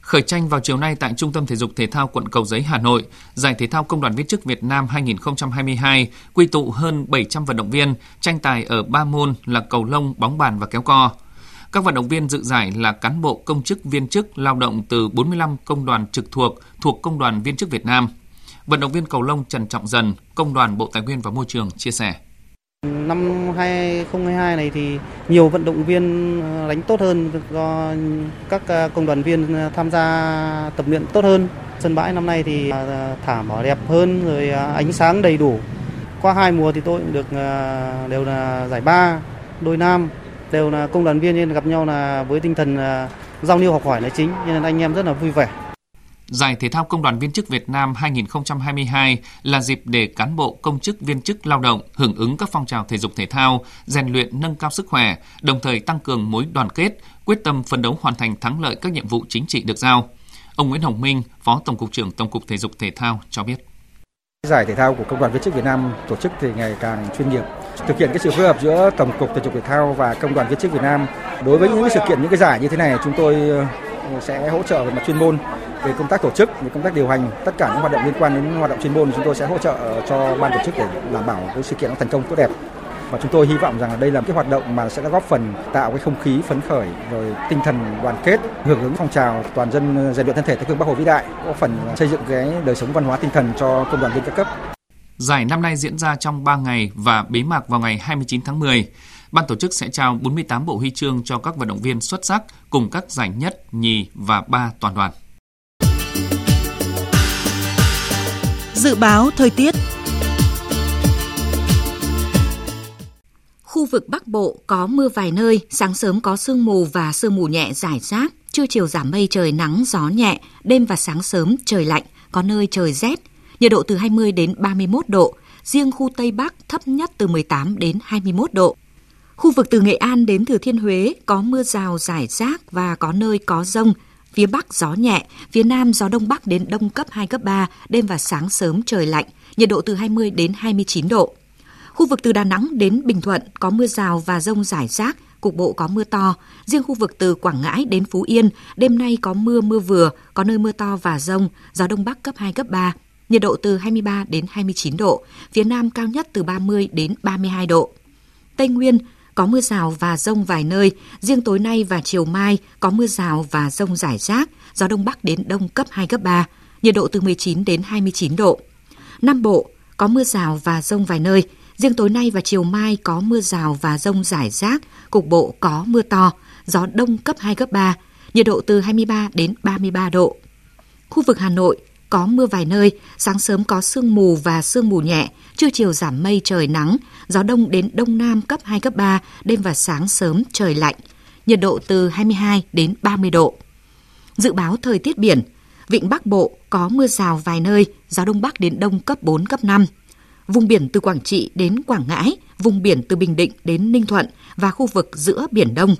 Khởi tranh vào chiều nay tại Trung tâm Thể dục Thể thao quận Cầu Giấy, Hà Nội, giải thể thao Công đoàn Viên chức Việt Nam 2022 quy tụ hơn 700 vận động viên, tranh tài ở 3 môn là cầu lông, bóng bàn và kéo co. Các vận động viên dự giải là cán bộ, công chức, viên chức, lao động từ 45 công đoàn trực thuộc Công đoàn Viên chức Việt Nam. Vận động viên cầu lông Trần Trọng Dần, Công đoàn Bộ Tài nguyên và Môi trường chia sẻ: năm 2022 này thì nhiều vận động viên đánh tốt hơn, do các công đoàn viên tham gia tập luyện tốt hơn. Sân bãi năm nay thì thảm cỏ đẹp hơn, rồi ánh sáng đầy đủ. Qua 2 mùa thì tôi cũng được đều là giải 3, đôi nam, đều là công đoàn viên nên gặp nhau là với tinh thần giao lưu học hỏi là chính, nên anh em rất là vui vẻ. Giải thể thao Công đoàn Viên chức Việt Nam 2022 là dịp để cán bộ, công chức, viên chức, lao động hưởng ứng các phong trào thể dục thể thao, rèn luyện nâng cao sức khỏe, đồng thời tăng cường mối đoàn kết, quyết tâm phấn đấu hoàn thành thắng lợi các nhiệm vụ chính trị được giao. Ông Nguyễn Hồng Minh, Phó Tổng cục trưởng Tổng cục Thể dục Thể thao cho biết: giải thể thao của Công đoàn Viên chức Việt Nam tổ chức thì ngày càng chuyên nghiệp, thực hiện cái sự phối hợp giữa Tổng cục Thể dục Thể thao và Công đoàn Viên chức Việt Nam. Đối với những sự kiện, những cái giải như thế này, chúng tôi sẽ hỗ trợ về mặt chuyên môn, về công tác tổ chức, về công tác điều hành, tất cả những hoạt động liên quan đến hoạt động chuyên môn chúng tôi sẽ hỗ trợ cho ban tổ chức để đảm bảo cái sự kiện nó thành công tốt đẹp. Và chúng tôi hy vọng rằng là đây là cái hoạt động mà sẽ góp phần tạo cái không khí phấn khởi, rồi tinh thần đoàn kết, hưởng ứng phong trào toàn dân rèn luyện thân thể theo gương Bác Hồ vĩ đại, góp phần xây dựng cái đời sống văn hóa tinh thần cho công đoàn viên các cấp. Giải năm nay diễn ra trong 3 ngày và bế mạc vào ngày 29 tháng 10. Ban tổ chức sẽ trao 48 bộ huy chương cho các vận động viên xuất sắc cùng các giải nhất, nhì và 3 toàn đoàn. Dự báo thời tiết. Khu vực Bắc Bộ có mưa vài nơi, sáng sớm có sương mù và sương mù nhẹ rải rác, trưa chiều giảm mây trời nắng, gió nhẹ, đêm và sáng sớm trời lạnh, có nơi trời rét, nhiệt độ từ 20 đến 31 độ, riêng khu Tây Bắc thấp nhất từ 18 đến 21 độ. Khu vực từ Nghệ An đến Thừa Thiên Huế có mưa rào rải rác và có nơi có dông, phía Bắc gió nhẹ, phía Nam gió Đông Bắc đến Đông cấp 2, cấp 3, đêm và sáng sớm trời lạnh, nhiệt độ từ 20 đến 29 độ. Khu vực từ Đà Nẵng đến Bình Thuận có mưa rào và dông rải rác, cục bộ có mưa to. Riêng khu vực từ Quảng Ngãi đến Phú Yên, đêm nay có mưa mưa vừa, có nơi mưa to và dông, gió Đông Bắc cấp 2, cấp 3, nhiệt độ từ 23 đến 29 độ, phía Nam cao nhất từ 30 đến 32 độ. Tây Nguyên có mưa rào và dông vài nơi, riêng tối nay và chiều mai có mưa rào và dông rải rác, gió Đông Bắc đến Đông cấp 2, cấp 3, nhiệt độ từ 19 đến 29 độ. Nam Bộ có mưa rào và dông vài nơi, riêng tối nay và chiều mai có mưa rào và dông rải rác, cục bộ có mưa to, gió Đông cấp 2, cấp 3, nhiệt độ từ 23 đến 33 độ. Khu vực Hà Nội có mưa vài nơi, sáng sớm có sương mù và sương mù nhẹ, trưa chiều giảm mây trời nắng, gió Đông đến Đông Nam cấp 2, cấp 3, đêm và sáng sớm trời lạnh, nhiệt độ từ 22 đến 30 độ. Dự báo thời tiết biển, Vịnh Bắc Bộ có mưa rào vài nơi, gió Đông Bắc đến Đông cấp 4, cấp 5. Vùng biển từ Quảng Trị đến Quảng Ngãi, vùng biển từ Bình Định đến Ninh Thuận và khu vực giữa Biển Đông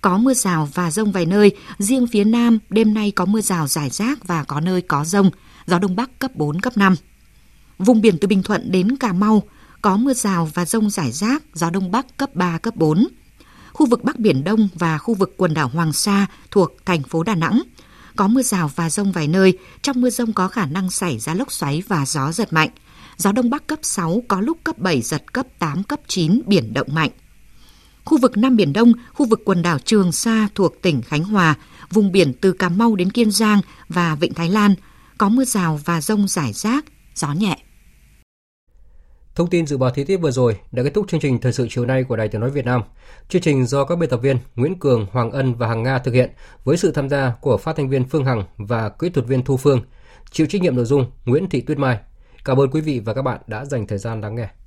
có mưa rào và dông vài nơi, riêng phía Nam đêm nay có mưa rào rải rác và có nơi có dông, gió Đông Bắc cấp 4, cấp 5. Vùng biển từ Bình Thuận đến Cà Mau có mưa rào và dông rải rác, gió Đông Bắc cấp 3, cấp 4. Khu vực Bắc Biển Đông và khu vực quần đảo Hoàng Sa thuộc thành phố Đà Nẵng có mưa rào và dông vài nơi, trong mưa dông có khả năng xảy ra lốc xoáy và gió giật mạnh. Gió Đông Bắc cấp 6, có lúc cấp 7, giật cấp 8, cấp 9, biển động mạnh. Khu vực Nam Biển Đông, khu vực quần đảo Trường Sa thuộc tỉnh Khánh Hòa, vùng biển từ Cà Mau đến Kiên Giang và Vịnh Thái Lan, có mưa rào và dông rải rác, gió nhẹ. Thông tin dự báo thời tiết vừa rồi đã kết thúc chương trình Thời sự chiều nay của Đài Tiếng Nói Việt Nam. Chương trình do các biên tập viên Nguyễn Cường, Hoàng Ân và Hằng Nga thực hiện với sự tham gia của phát thanh viên Phương Hằng và kỹ thuật viên Thu Phương. Chịu trách nhiệm nội dung Nguyễn Thị Tuyết Mai. Cảm ơn quý vị và các bạn đã dành thời gian lắng nghe.